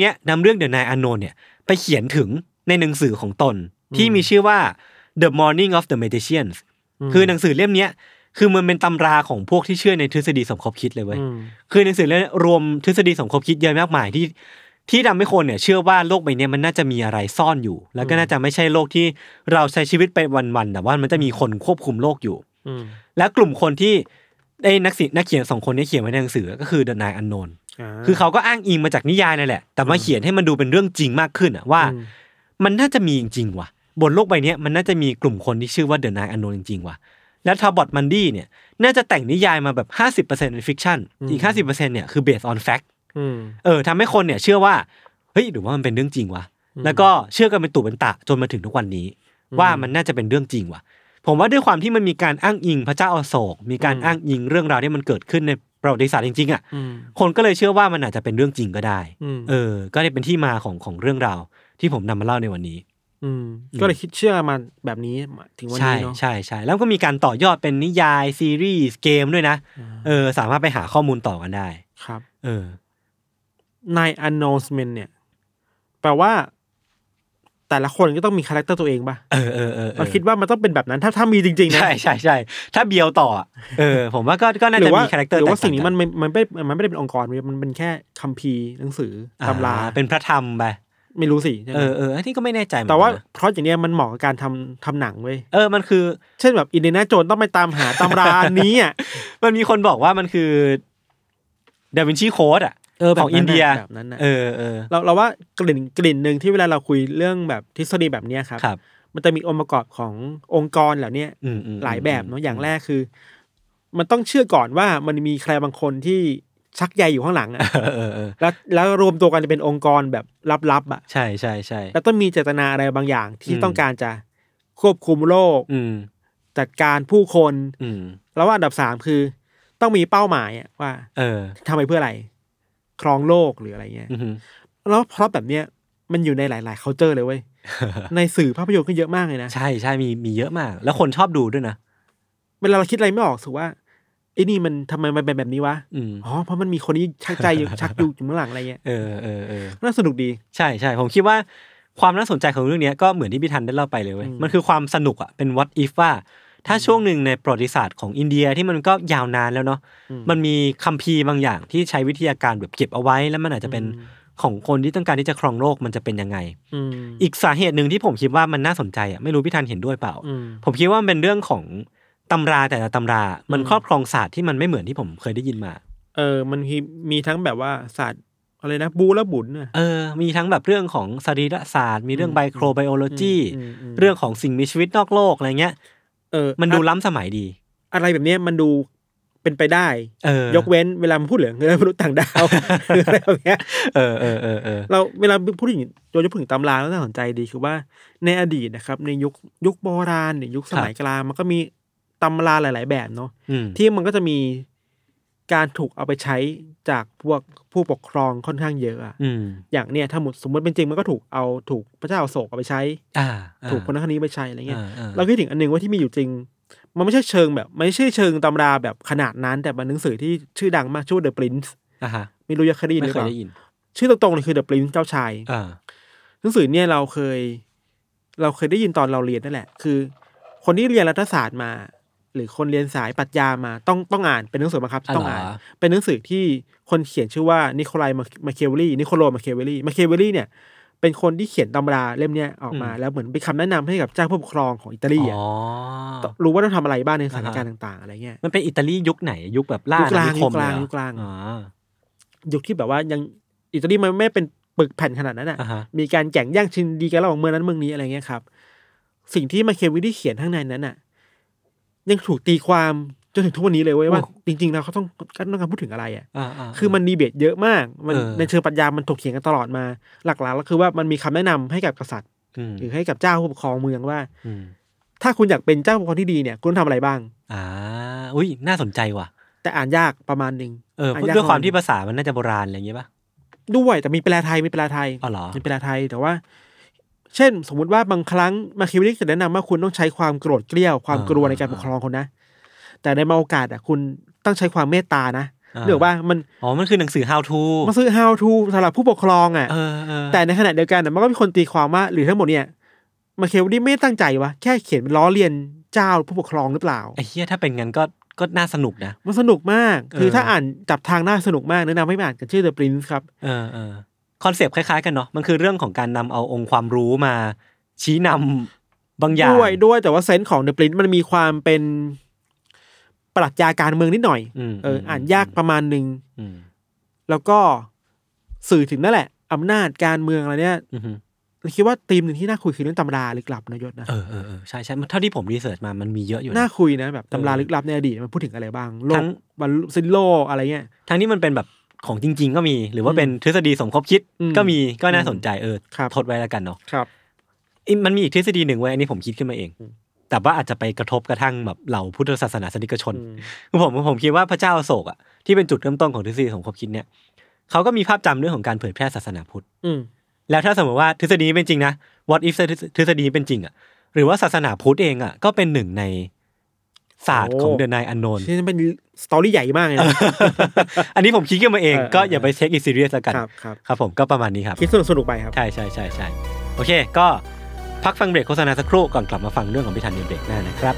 เดอะไนน์อันโนนเนี่ยไปเขียนถึงในหนังสือของตนที่มีชื่อว่า The Morning of the Magicians คือหนังสือเล่มนี้คือมันเป็นตำราของพวกที่เชื่อในทฤษฎีสมคบคิดเลยเว้ยคือหนังสือเล่มรวมทฤษฎีสมคบคิดเยอะมากมายที่ทำให้คนเนี่ยเชื่อว่าโลกใบนี้มันน่าจะมีอะไรซ่อนอยู่แล้วก็น่าจะไม่ใช่โลกที่เราใช้ชีวิตไปวันๆแต่ว่ามันจะมีคนควบคุมโลกอยู่และกลุ่มคนที่ได้นักเขียน2คนนี้เขียนไว้ในหนังสือก็คือ The Nine Unknown คือเขาก็อ้างอิงมาจากนิยายนั่นแหละแต่มาเขียนให้มันดูเป็นเรื่องจริงมากขึ้นอ่ะว่ามันน่าจะมีจริงๆว่ะบนโลกใบนี้มันน่าจะมีกลุ่มคนที่ชื่อว่า The Nine Unknown จริงๆว่ะแล้วทาบอตมันดี้เนี่ยน่าจะแต่งนิยายมาแบบ 50% เป็นฟิกชั่นอีก 50% เนี่ยคือ based on factทำให้คนเนี่ยเชื่อว่าเฮ้ยหรือว่ามันเป็นเรื่องจริงวะแล้วก็เชื่อกันเป็นตุเป็นตะจนมาถึงทุกวันนี้ว่ามันน่าจะเป็นเรื่องจริงวะผมว่าด้วยความที่มันมีการอ้างอิงพระเจ้าอโศกมีการอ้างอิงเรื่องราวที่มันเกิดขึ้นในประวัติศาสตร์จริงๆอ่ะคนก็เลยเชื่อว่ามันอาจจะเป็นเรื่องจริงก็ได้ก็เลยเป็นที่มาของเรื่องราวที่ผมนำมาเล่าในวันนี้ก็เลยคิดเชื่อมาแบบนี้ถึงวันนี้เนาะใช่ใช่แล้วก็มีการต่อยอดเป็นนิยายซีรีส์เกมด้วยนะสามารถไปหาข้อมูลต่อกันได้ครับNine Unknown Men เนี่ยแปลว่าแต่ละคนก็ต้องมีคาแรคเตอร์ตัวเองป่ะเราคิดว่ามันต้องเป็นแบบนั้นถ้ามีจริงๆนะใช่ๆๆถ้าเบียวต่อผมว่าก็น่าจะมีคาแรคเตอร์แต่หรือว่าสิ่งนี้มันไม่ได้เป็นองค์กรมันเป็นแค่คัมภีร์หนังสือตำราเป็นพระธรรมไปไม่รู้สิอันนี้ก็ไม่แน่ใจแต่ว่าเพราะอย่างเนี้ยมันเหมาะกับการทำหนังเว้ยมันคือเช่นแบบอินเดียนาโจนต้องไปตามหาตำรานี้อ่ะมันมีคนบอกว่ามันคือดาวินชีโค้ดอ่ะของอินเดียแบบนั้นนะเราว่ากลิ่นนึงที่เวลาเราคุยเรื่องแบบทฤษฎีแบบเนี้ยครับมันจะมีองค์ประกอบขององค์กรเหล่านี้หลายแบบเนาะอย่างแรกคือมันต้องเชื่อก่อนว่ามันมีใครบางคนที่ชักใยอยู่ข้างหลังอ่ะแล้วรวมตัวกันจะเป็นองค์กรแบบลับๆอ่ะใช่ใช่ใช่แล้วต้องมีเจตนาอะไรบางอย่างที่ต้องการจะควบคุมโลกจัดการผู้คนแล้วว่าอันดับสามคือต้องมีเป้าหมายอ่ะว่าทำไปเพื่ออะไรครองโลกหรืออะไรเงี้ยแล้วเพราะแบบเนี้ยมันอยู่ในหลายๆ culture เลยเว้ย ในสื่อภาพยนตร์ก็เยอะมากเลยนะใช่ใช่มีเยอะมากแล้วคนชอบดูด้วยนะเวลาเราคิดอะไรไม่ออกสึกว่าไอ้นี่มันทำไมมันเป็นแบบนี้วะอ๋อเพราะมันมีคนนี้ชักใจอยู่ ชักอยู่ข้างหลังอะไรเงี้ยน่าสนุกดีใช่ใช่ผมคิดว่าความน่าสนใจของเรื่องนี้ก็เหมือนที่พี่ทันได้เล่าไปเลยเว้ยมันคือความสนุกอ่ะเป็น what if ว่าถ้าช่วงหนึ่งในประวัติศาสตร์ของอินเดียที่มันก็ยาวนานแล้วเนาะมันมีคัมภีร์บางอย่างที่ใช้วิทยาการแบบเก็บเอาไว้แล้วมันอาจจะเป็นของคนที่ต้องการที่จะครองโลกมันจะเป็นยังไงอีกสาเหตุหนึ่งที่ผมคิดว่ามันน่าสนใจอ่ะไม่รู้พี่ทันเห็นด้วยเปล่าผมคิดว่ามันเป็นเรื่องของตำราแต่ละตำรามันครอบครองศาสตร์ที่มันไม่เหมือนที่ผมเคยได้ยินมามันมีทั้งแบบว่าศาสตร์อะไรนะบูและบุญมีทั้งแบบเรื่องของสรีรศาสตร์มีเรื่องไบโครไบโอโลจีเรื่องของสิ่งมีชีวิตนอกโลกอะไรเงี้ยมันดูล้ำสมัยดีอะไรแบบนี้มันดูเป็นไปได้ยกเว้นเวลาพูดเหลืองเวลาพูดต่างดาวอะไรแบบนี้เราเวลาพูดถึงโดยเฉพาะถึงตำราแล้วน่าสนใจดีคือว่าในอดีตนะครับในยุคโบราณหรือยุคสมัยกลางมันก็มีตำราหลายๆแบบเนาะที่มันก็จะมีการถูกเอาไปใช้จากพวกผู้ปกครองค่อนข้างเยอะอย่างเนี้ยถ้าสมมติเป็นจริงมันก็ถูกพระเจ้าอโศกเอาไปใช้ถูกคนนั้นคนนี้ไปใช้อะไรเงี้ยเราคิดถึงอันนึงว่าที่มีอยู่จริงมันไม่ใช่เชิงแบบไม่ใช่เชิงตำราแบบขนาดนั้นแต่เป็นหนังสือที่ชื่อดังมากชื่อ The Prince ไม่รู้เคยได้ยินหรือเปล่าชื่อตรงๆเลยคือ The Prince เจ้าชายหนังสือเนี้ยเราเคยได้ยินตอนเราเรียนนั่นแหละคือคนที่เรียนรัฐศาสตร์มาหรือคนเรียนสายปรัชญามาต้องอ่านเป็นหนังสือมาครับต้องอ่านเป็นหนังสือที่คนเขียนชื่อว่านิโคลายมาเคียเวลลี่เนี่ยเป็นคนที่เขียนตำราเล่มเนี้ยออกมาแล้วเหมือนเป็นคำแนะนำให้กับเจ้าผู้ปกครองของอิตาลีรู้ว่าต้องทำอะไรบ้างในสถานการณ์ต่างๆอะไรเงี้ยมันเป็นอิตาลียุคไหนยุคแบบล่าอาณานิคมยุคกลางยุคที่แบบว่ายังอิตาลีมันไม่เป็นปึกแผ่นขนาดนั้นอ่ะมีการแข่งแย่งชิงดีกันระหว่างเมืองนั้นเมืองนี้อะไรเงี้ยครับสิ่งที่มาเคียเวลลี่เขียนข้างในนั้นอ่ะยังถูกตีความจนถึงทุกวันนี้เลยเว้ยว่าจริงๆแล้วเขาต้องการพูดถึงอะไรอ่ะคือมันดีเบตเยอะมากมันในเชิงปรัชญามันถกเถียงกันตลอดมาหลักๆแล้วคือว่ามันมีคำแนะนำให้กับกษัตริย์หรือให้กับเจ้าผู้ปกครองเมืองว่าถ้าคุณอยากเป็นเจ้าผู้ปกครองที่ดีเนี่ยคุณทำอะไรบ้างอุ้ยน่าสนใจว่ะแต่อ่านยากประมาณนึงด้วยความที่ภาษามันน่าจะโบราณอะไรอย่างเงี้ยป่ะ ด้วยแต่มีแปลไทยมีแปลไทยแต่ว่าเช่นสมมติว่าบางครั้งมาคิวริกจะแนะนำว่าคุณต้องใช้ความโกรธเกรี้ยวความกลัวในการปกครองคนนะแต่ในบางโอกาสอ่ะคุณต้องใช้ความเมตตานะเรื่องว่ามันอ๋อมันคือหนังสือ how to มันคือ how to สำหรับผู้ปกครองอ่ะแต่ในขณะเดียวกันมันก็มีคนตีความว่าหรือทั้งหมดเนี่ยมาคิวริกไม่ตั้งใจวะแค่เขียนล้อเลียนเจ้าผู้ปกครองหรือเปล่าไอ้เหี้ยถ้าเป็นงั้นก็น่าสนุกนะมันสนุกมากคือถ้าอ่านจับทางน่าสนุกมากแนะนำให้อ่านกันชื่อ The Prince ครับคอนเซปต์คล้ายๆกันเนาะมันคือเรื่องของการนำเอาองค์ความรู้มาชี้นำบางอย่างด้วยแต่ว่าเซนส์ของ The Prince มันมีความเป็นปรัชญาการเมืองนิดหน่อยอ่านยากประมาณนึงแล้วก็สื่อถึงนั่นแหละอำนาจการเมืองอะไรเนี่ยคิดว่าธีมหนึ่งที่น่าคุยคือเรื่องตำราลึกลับนะยศนะใช่ใช่เท่าที่ผมรีเสิร์ชมามันมีเยอะอยู่น่าคุยนะแบบตำราลึกลับในอดีตมันพูดถึงอะไรบ้างโลกวันซินโลอะไรเงี้ยทั้งนี้มันเป็นแบบของจริงๆก็มีหรือว่าเป็นทฤษฎีสมคบคิดก็มีก็น่าสนใจทดไว้แล้วกันเนาะมันมีอีกทฤษฎีหนึ่งไว้อันนี้ผมคิดขึ้นมาเองแต่ว่าอาจจะไปกระทบกระทั่งแบบเหล่าพุทธศาสนาสนิกชนผมคิดว่าพระเจ้าอโศกอ่ะที่เป็นจุดเริ่มต้นของทฤษฎีสมคบคิดเนี่ยเขาก็มีภาพจำเรื่องของการเผยแพร่ศาสนาพุทธแล้วถ้าสมมติว่าทฤษฎีเป็นจริงนะ what if ทฤษฎีเป็นจริงอ่ะหรือว่าศาสนาพุทธเองอ่ะก็เป็นหนึ่งในศาสตร์ของเดอะไนน์อันโนนนี่เป็นสตอรี่ใหญ่มากเลยนะ อันนี้ผมคิดขึ้นมาเองก็อย่าไปเช็คอีซีเรียสแล้วกันครับผมก็ประมาณนี้ครับคิดสนุกๆไปครับใช่โอเคก็พักฟังเบรกโฆษณาสักครู่ก่อนกลับมาฟังเรื่องของพี่ธันในเบรกหน้านะครับ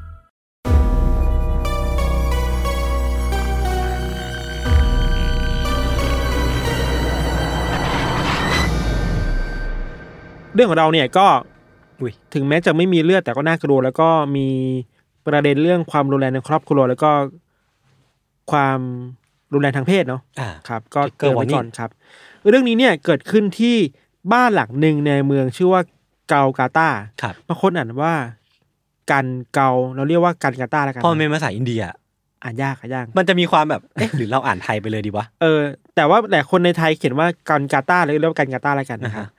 เรื่องของเราเนี่ยก็ถึงแม้จะไม่มีเลือดแต่ก็น่ากลัวแล้วก็มีประเด็นเรื่องความรุนแรงในครอบครัวแล้วก็ความรุนแรงทางเพศเนาะครับก็เกิดไว้ก่อนครับเรื่องนี้เนี่ยเกิดขึ้นที่บ้านหลังหนึ่งในเมืองชื่อว่าเกากาตาบางคนอ่านว่ากันเกาเราเรียกว่ากันกาตาแล้วกันพอเป็นภาษาอินเดียอ่านยากมันจะมีความแบบเอ๊ะหรือเราอ่านไทยไปเลยดีวะแต่ว่าหลายคนในไทยเขียนว่ากันกาตาเลยเรียกว่ากันกาตาแล้วกันนะครับ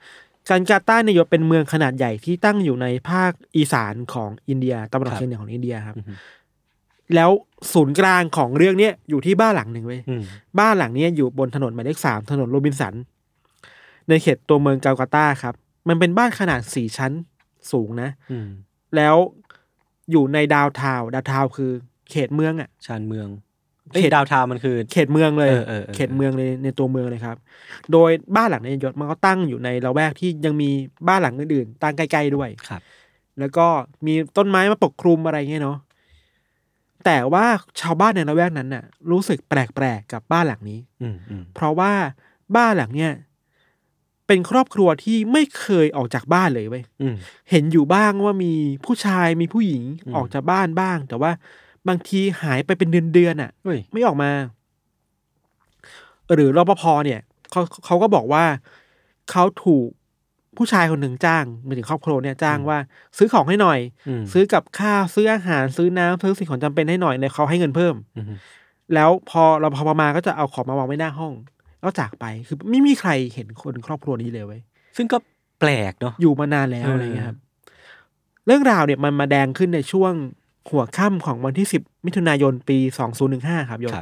กันกาตาเนี่ยเป็นเมืองขนาดใหญ่ที่ตั้งอยู่ในภาคอีสานของอินเดียตะวันออกเฉียงเหนือของอินเดียครับแล้วศูนย์กลางของเรื่องนี้อยู่ที่บ้านหลังหนึ่งเว้ยบ้านหลังนี้อยู่บนถนนหมายเลข3ถนนโรบินสันในเขตตัวเมืองเกากาตาครับมันเป็นบ้านขนาด4ชั้นสูงนะแล้วอยู่ในดาวน์ทาวน์คือเขตเมืองอ่ะชานเมืองเขตดาวน์ทาวน์มันคือเขตเมืองเลยเขตเมืองเลยในตัวเมืองเลยครับโดยบ้านหลังในยศมันก็ตั้งอยู่ในละแวกที่ยังมีบ้านหลังอื่นๆตั้งใกล้ๆด้วยครับแล้วก็มีต้นไม้มาปกคลุมอะไรเงี้ยเนาะแต่ว่าชาวบ้านในละแวกนั้นน่ะรู้สึกแปลกๆกับบ้านหลังนี้เพราะว่าบ้านหลังเนี้ยเป็นครอบครัวที่ไม่เคยออกจากบ้านเลยเว้ยเห็นอยู่บ้างว่ามีผู้ชายมีผู้หญิงออกจากบ้านบ้างแต่ว่าบางทีหายไปเป็นเดือนๆอ่ะไม่ออกมาหรือรปภ.เนี่ยเขาก็บอกว่าเขาถูกผู้ชายคนหนึ่งจ้างมาถึงครอบครัวเนี่ยจ้างว่าซื้อของให้หน่อยซื้อกับข้าวซื้ออาหารซื้อน้ำซื้อสิ่งของจำเป็นให้หน่อยเลยเขาให้เงินเพิ่มแล้วพอรปภ.มาก็จะเอาของมาวางไว้หน้าห้องแล้วจากไปคือไม่มีใครเห็นคนครอบครัวนี้เลยเว้ยซึ่งก็แปลกเนาะอยู่มานานแล้วอะไรเงี้ยครับเรื่องราวเนี่ยมันมาแดงขึ้นในช่วงหัวค่ำของวันที่10มิถุนายนปี2015ครับยศ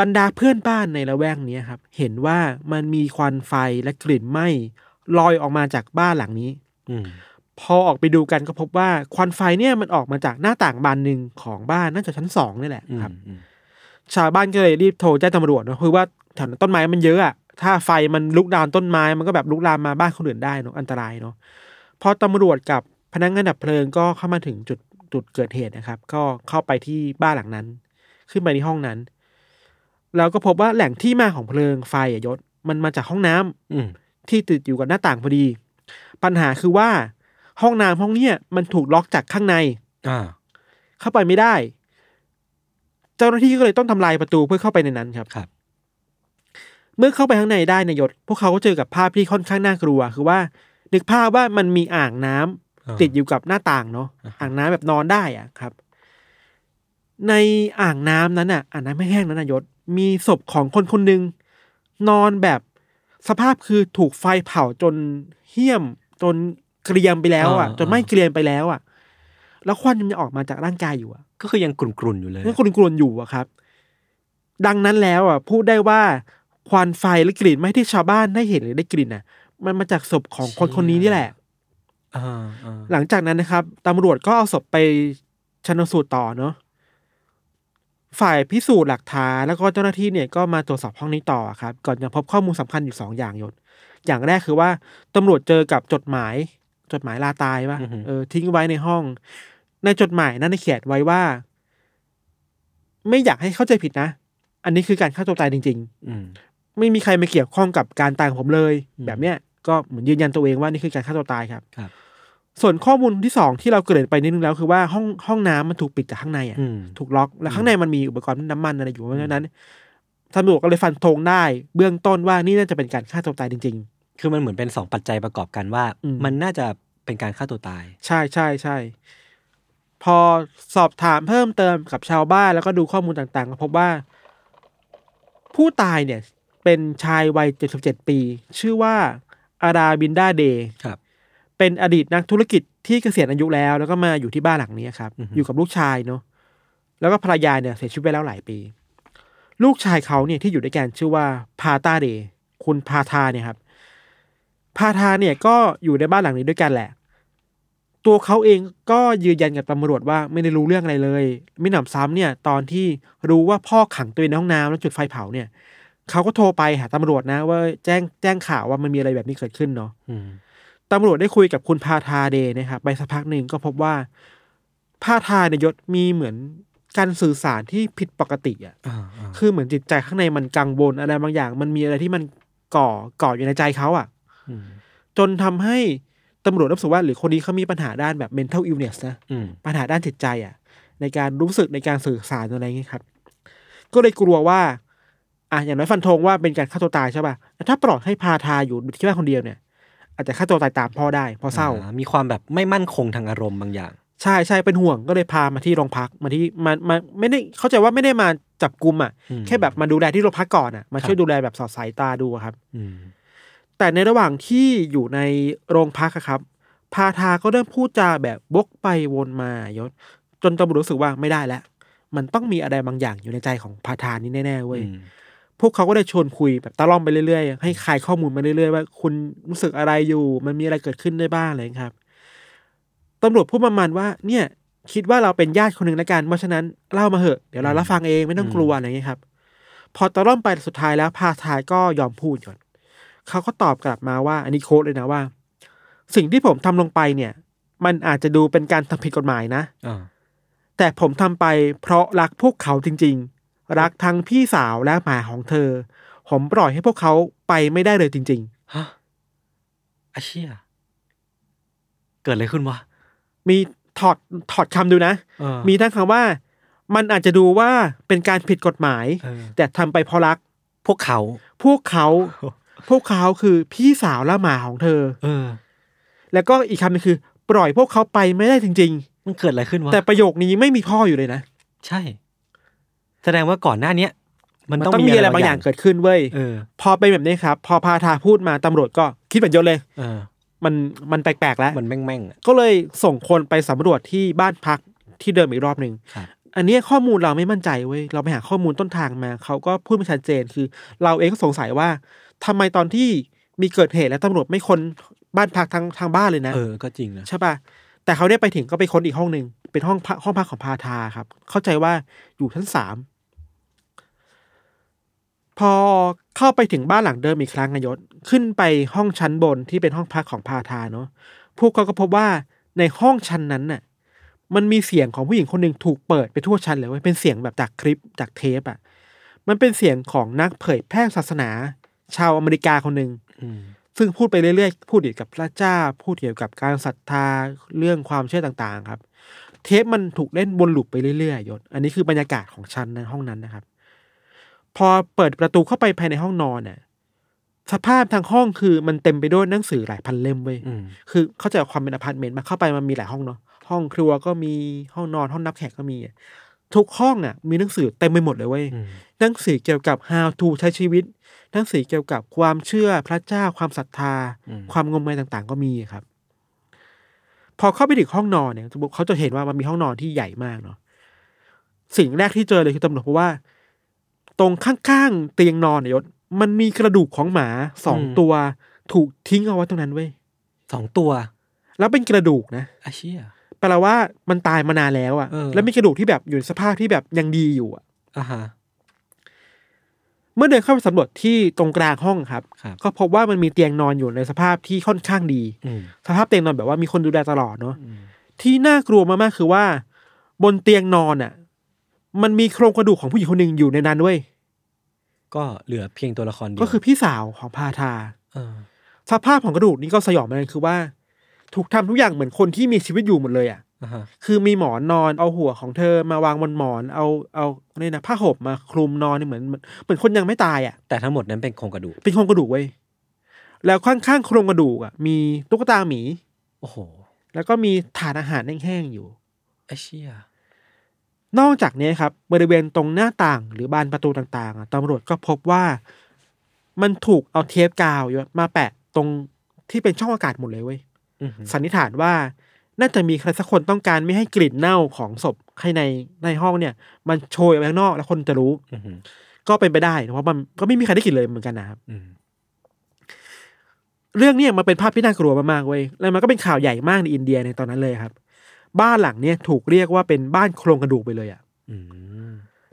บรรดาเพื่อนบ้านในละแวกนี้ครับเห็นว่ามันมีควันไฟและกลิ่นไหม้ลอยออกมาจากบ้านหลังนี้พอออกไปดูกันก็พบว่าควันไฟเนี่ยมันออกมาจากหน้าต่างบานหนึ่งของบ้านน่าจะชั้น2นี่แหละครับชาวบ้านก็เลยรีบโทรแจ้งตำรวจนะเพราะว่าแถวต้นไม้มันเยอะอ่ะถ้าไฟมันลุกลามต้นไม้มันก็แบบลุกลามมาบ้านคนอื่นได้เนาะอันตรายเนาะพอตำรวจกับพนักงานดับเพลิงก็เข้ามาถึงจุดเกิดเหตุนะครับก็เข้าไปที่บ้านหลังนั้นขึ้นไปที่ห้องนั้นแล้วก็พบว่าแหล่งที่มาของเพลิงไฟยศมันมาจากห้องน้ำที่ติดอยู่กับหน้าต่างพอดีปัญหาคือว่าห้องน้ำห้องเนี้ยมันถูกล็อกจากข้างในเข้าไปไม่ได้ เจ้าหน้าที่ก็เลยต้องทำลายประตูเพื่อเข้าไปในนั้นครับเมื่อเข้าไปข้างในได้นายยศพวกเขาก็เจอกับภาพที่ค่อนข้างน่ากลัวคือว่านึกภาพว่ามันมีอ่างน้ำติดอยู่กับหน้าต่างเนาะอ่างน้ำแบบนอนได้อ่ะครับในอ่างน้ำนั้นอ่ะอ่างน้ำไม่แห้งนั้นนายยศมีศพของคนหนึ่งนอนแบบสภาพคือถูกไฟเผาจนเหี้ยมจนเกรียมไปแล้วอ่ะจนไม่เกรียมไปแล้วอ่ะแล้วควันมันจะออกมาจากร่างกายอยู่อ่ะก็คือยังกรุ่นๆอยู่เลยยังกรุ่นๆอยู่อ่ะครับดังนั้นแล้วอ่ะพูดได้ว่าควันไฟและกลิ่นไม่ที่ชาวบ้านได้เห็นหรือได้กลิ่นน่ะมันมาจากศพของคนนี้นี่แหละหลังจากนั้นนะครับตำรวจก็เอาศพไปชันสูตรต่อเนาะฝ่ายพิสูจน์หลักฐานแล้วก็เจ้าหน้าที่เนี่ยก็มาตรวจสอบห้องนี้ต่อครับก่อนจะพบข้อมูลสำคัญอยู่2อย่างยศอย่างแรกคือว่าตำรวจเจอกับจดหมายลาตายป่ะทิ้งไว้ในห้องในจดหมายนั้นเขียนไว้ว่าไม่อยากให้เข้าใจผิดนะอันนี้คือการฆ่าตัวตายจริงๆไม่มีใครมาเกี่ยวข้องกับการตายของผมเลยแบบเนี้ยก็เหมือนยืนยันตัวเองว่านี่คือการฆ่าตัวตายครับส่วนข้อมูลที่2ที่เราเกริ่นไปนิดนึงแล้วคือว่าห้องน้ำมันถูกปิดจากข้างในอ่ะถูกล็อกแล้วข้างในมันมีอุปกรณ์น้ำมันอะไรอยู่เพราะฉะนั้นตำรวจก็เลยฟันธงได้เบื้องต้นว่านี่น่าจะเป็นการฆ่าตัวตายจริงๆคือมันเหมือนเป็น2ปัจจัยประกอบกันว่ามันน่าจะเป็นการฆ่าตัวตายใช่ใช่ใช่พอสอบถามเพิ่มเติมกับชาวบ้านแล้วก็ดูข้อมูลต่างๆก็พบว่าผู้ตายเนี่ยเป็นชายวัย77ปีชื่อว่าอาราบินดาเดย์เป็นอดีตนักธุรกิจที่เกษียณอายุแล้วแล้วก็มาอยู่ที่บ้านหลังนี้ครับ อยู่กับลูกชายเนาะแล้วก็ภรรยาเนี่ยเสียชีวิตไปแล้วหลายปีลูกชายเขาเนี่ยที่อยู่ด้วยกันชื่อว่าพาตาเดย์คุณพาทาเนี่ยครับพาทาเนี่ยก็อยู่ในบ้านหลังนี้ด้วยกันแหละตัวเขาเองก็ยืนยันกับตำรวจว่าไม่ได้รู้เรื่องอะไรเลยมิหนำซ้ำเนี่ยตอนที่รู้ว่าพ่อขังตัวในห้องน้ำแล้วจุดไฟเผาเนี่ยเขาก็โทรไปหาตำรวจนะว่าแจ้งข่าวว่ามันมีอะไรแบบนี้เกิดขึ้นเนาะตำรวจได้คุยกับคุณพาทาเดนะครับไปสักพักหนึ่งก็พบว่าพาทาเนี่ยยศมีเหมือนการสื่อสารที่ผิดปกติอ่ะคือเหมือนจิตใจข้างในมันกังวลอะไรบางอย่างมันมีอะไรที่มันก่ออยู่ในใจเขาอ่ะจนทำให้ตำรวจรับสึกว่าหรือคนนี้เขามีปัญหาด้านแบบ mental illness นะปัญหาด้านจิตใจอ่ะในการรู้สึกในการสื่อสารอะไรอย่างนี้ครับก็เลยกลัวว่าอย่างน้อยฟันธงว่าเป็นการฆ่าตัวตายใช่ป่ะถ้าปล่อยให้พาทาอยู่ที่บ้านคนเดียวเนี่ยอาจจะฆ่าตัวตายตามพ่อได้เพราะเศร้ามีความแบบไม่มั่นคงทางอารมณ์บางอย่างใช่ใช่เป็นห่วงก็เลยพามาที่โรงพักมาที่มาไม่ได้เข้าใจว่าไม่ได้มาจับกุมอ่ะแค่แบบมาดูแลที่โรงพักก่อนอ่ะมาช่วยดูแลแบบสอดสายตาดูครับแต่ในระหว่างที่อยู่ในโรงพักครับพาทาก็เริ่มพูดจาแบบบกไปวนมายศจนตำรวจรู้สึกว่าไม่ได้แล้วมันต้องมีอะไรบางอย่างอยู่ในใจของพาทานี้แน่ๆเว้ยพวกเขาก็ได้ชวนคุยแบบตะล่อมไปเรื่อยๆให้คลายข้อมูลมาเรื่อยๆว่าคุณรู้สึกอะไรอยู่มันมีอะไรเกิดขึ้นได้บ้างอะไรครับตำรวจพูดประมาณว่าเนี่ยคิดว่าเราเป็นญาติคนหนึ่งละกันเพราะฉะนั้นเล่ามาเหอะเดี๋ยวเรารับฟังเองไม่ต้องกลัวอะไรอย่างนี้ครับพอตะล่อมไปสุดท้ายแล้วพาทาก็ยอมพูดก่อนเขาก็ตอบกลับมาว่าอันนี้โค้ดเลยนะว่าสิ่งที่ผมทำลงไปเนี่ยมันอาจจะดูเป็นการทำผิดกฎหมายนะแต่ผมทำไปเพราะรักพวกเขาจริงๆรักทั้งพี่สาวและหมาของเธอผมปล่อยให้พวกเขาไปไม่ได้เลยจริงๆฮะอาเชี่ยเกิดอะไรขึ้นวะมีถอดคำดูนะมีทั้งคำว่ามันอาจจะดูว่าเป็นการผิดกฎหมายแต่ทำไปเพราะรักพวกเขาคือพี่สาวและหมาของเธอแล้วก็อีกคำนึงคือปล่อยพวกเขาไปไม่ได้จริงๆมันเกิดอะไรขึ้นวะแต่ประโยคนี้ไม่มีพ่ออยู่เลยนะใช่แสดงว่าก่อนหน้านี้มันต้องมีอะไรบางอย่างเกิดขึ้นเว้ยพอไปแบบนี้ครับพอพาทาพูดมาตำรวจก็คิดเหมือนยศเลยมันแปลกๆแล้วมันแม่งๆก็เลยส่งคนไปสำรวจที่บ้านพักที่เดิมอีกรอบนึงอันนี้ข้อมูลเราไม่มั่นใจเว้ยเราไปหาข้อมูลต้นทางมาเขาก็พูดไม่ชัดเจนคือเราเองก็สงสัยว่าทำไมตอนที่มีเกิดเหตุแล้วตำรวจไม่ค้นบ้านพักทางบ้านเลยนะก็จริงนะใช่ป่ะแต่เขาได้ไปถึงก็ไปค้นอีกห้องนึงเป็นห้องพักของพาทาครับเข้าใจว่าอยู่ชั้น3พอเข้าไปถึงบ้านหลังเดิมอีกครั้งนายศขึ้นไปห้องชั้นบนที่เป็นห้องพักของพาทาเนาะพวกเขาก็พบว่าในห้องชั้นนั้นน่ะมันมีเสียงของผู้หญิงคนนึงถูกเปิดไปทั่วชั้นเลยเว้ยเป็นเสียงแบบจากคลิปจากเทปอ่ะมันเป็นเสียงของนักเผยแพร่ศาสนาชาวอเมริกาคนหนึ่งซึ่งพูดไปเรื่อยๆพูดเกี่ยวกับพระเจ้าพูดเกี่ยวกับการศรัทธาเรื่องความเชื่อต่างๆครับ เทปมันถูกเล่นวนลูปไปเรื่อยๆยศอันนี้คือบรรยากาศของชั้นนั้นห้องนั้นนะครับพอเปิดประตูเข้าไปภายในห้องนอนน่ะสภาพทางห้องคือมันเต็มไปด้วยหนังสือหลายพันเล่มเว้ยคือเข้าใจความเป็นอพาร์ตเมนต์มาเข้าไปมันมีหลายห้องเนาะห้องครัวก็มีห้องนอนห้องนับแขกก็มีทุกห้องน่ะมีหนังสือเต็มไปหมดเลยเว้ยหนังสือเกี่ยวกับ how to ใช้ชีวิตหนังสือเกี่ยวกับความเชื่อพระเจ้าความศรัทธาความงมงายต่างๆก็มีครับพอเข้าไปถึงห้องนอนเนี่ยเขาจะเห็นว่ามันมีห้องนอนที่ใหญ่มากเนาะสิ่งแรกที่เจอเลยคือตำรวจเพราะว่าตรงข้างๆเตียงนอนยศมันมีกระดูกของหมา2ตัวถูกทิ้งเอาไว้ตรงนั้นเว้ย2ตัวแล้วเป็นกระดูกนะไอ้เหี้ยแปลว่ามันตายมานานแล้วอ่ะแล้วมีกระดูกที่แบบอยู่ในสภาพที่แบบยังดีอยู่อ่ะฮะเมื่อเดินเข้าไปสำรวจที่ตรงกลางห้องครับก็พบว่ามันมีเตียงนอนอยู่ในสภาพที่ค่อนข้างดีสภาพเตียงนอนแบบว่ามีคนดูแลตลอดเนาะที่น่ากลัวมากๆคือว่าบนเตียงนอนอ่ะมันมีโครงกระดูกของผู้หญิงคนนึงอยู่ในนั้นด้วยก็เหลือเพียงตัวละครเดียวก็คือพี่สาวของพาธาสภาพของกระดูกนี้ก็สยองเหมือนกันคือว่าถูกทำทุกอย่างเหมือนคนที่มีชีวิตอยู่หมดเลยอ่ะ uh-huh. คือมีหมอนนอนเอาหัวของเธอมาวางบนหมอนเอาเนี่ยนะผ้าห่มมาคลุมนอนเหมือนคนยังไม่ตายอ่ะแต่ทั้งหมดนั้นเป็นโครงกระดูกเว้ยแล้วข้างๆโครงกระดูกอ่ะมีตุ๊กตาหมีโอ้โหแล้วก็มีถาดอาหารแห้งๆอยู่ไอ้เชี่ยนอกจากนี้ครับบริเวณตรงหน้าต่างหรือบานประตูต่างๆตำรวจก็พบว่ามันถูกเอาเทปกาวมาแปะตรงที่เป็นช่องอากาศหมดเลยเว้ยสันนิษฐานว่าน่าจะมีใครสักคนต้องการไม่ให้กลิ่นเน่าของศพภายในห้องเนี่ยมันโชยออกไปข้างนอกแล้วคนจะรู้ก็เป็นไปได้เพราะมันก็ไม่มีใครได้กลิ่นเลยเหมือนกันนะครับเรื่องนี้มันเป็นภาพที่น่ากลัวมากๆเว้ยแล้วมันก็เป็นข่าวใหญ่มากในอินเดียในตอนนั้นเลยครับบ้านหลังเนี่ยถูกเรียกว่าเป็นบ้านโครงกระดูกไปเลยอ่ะ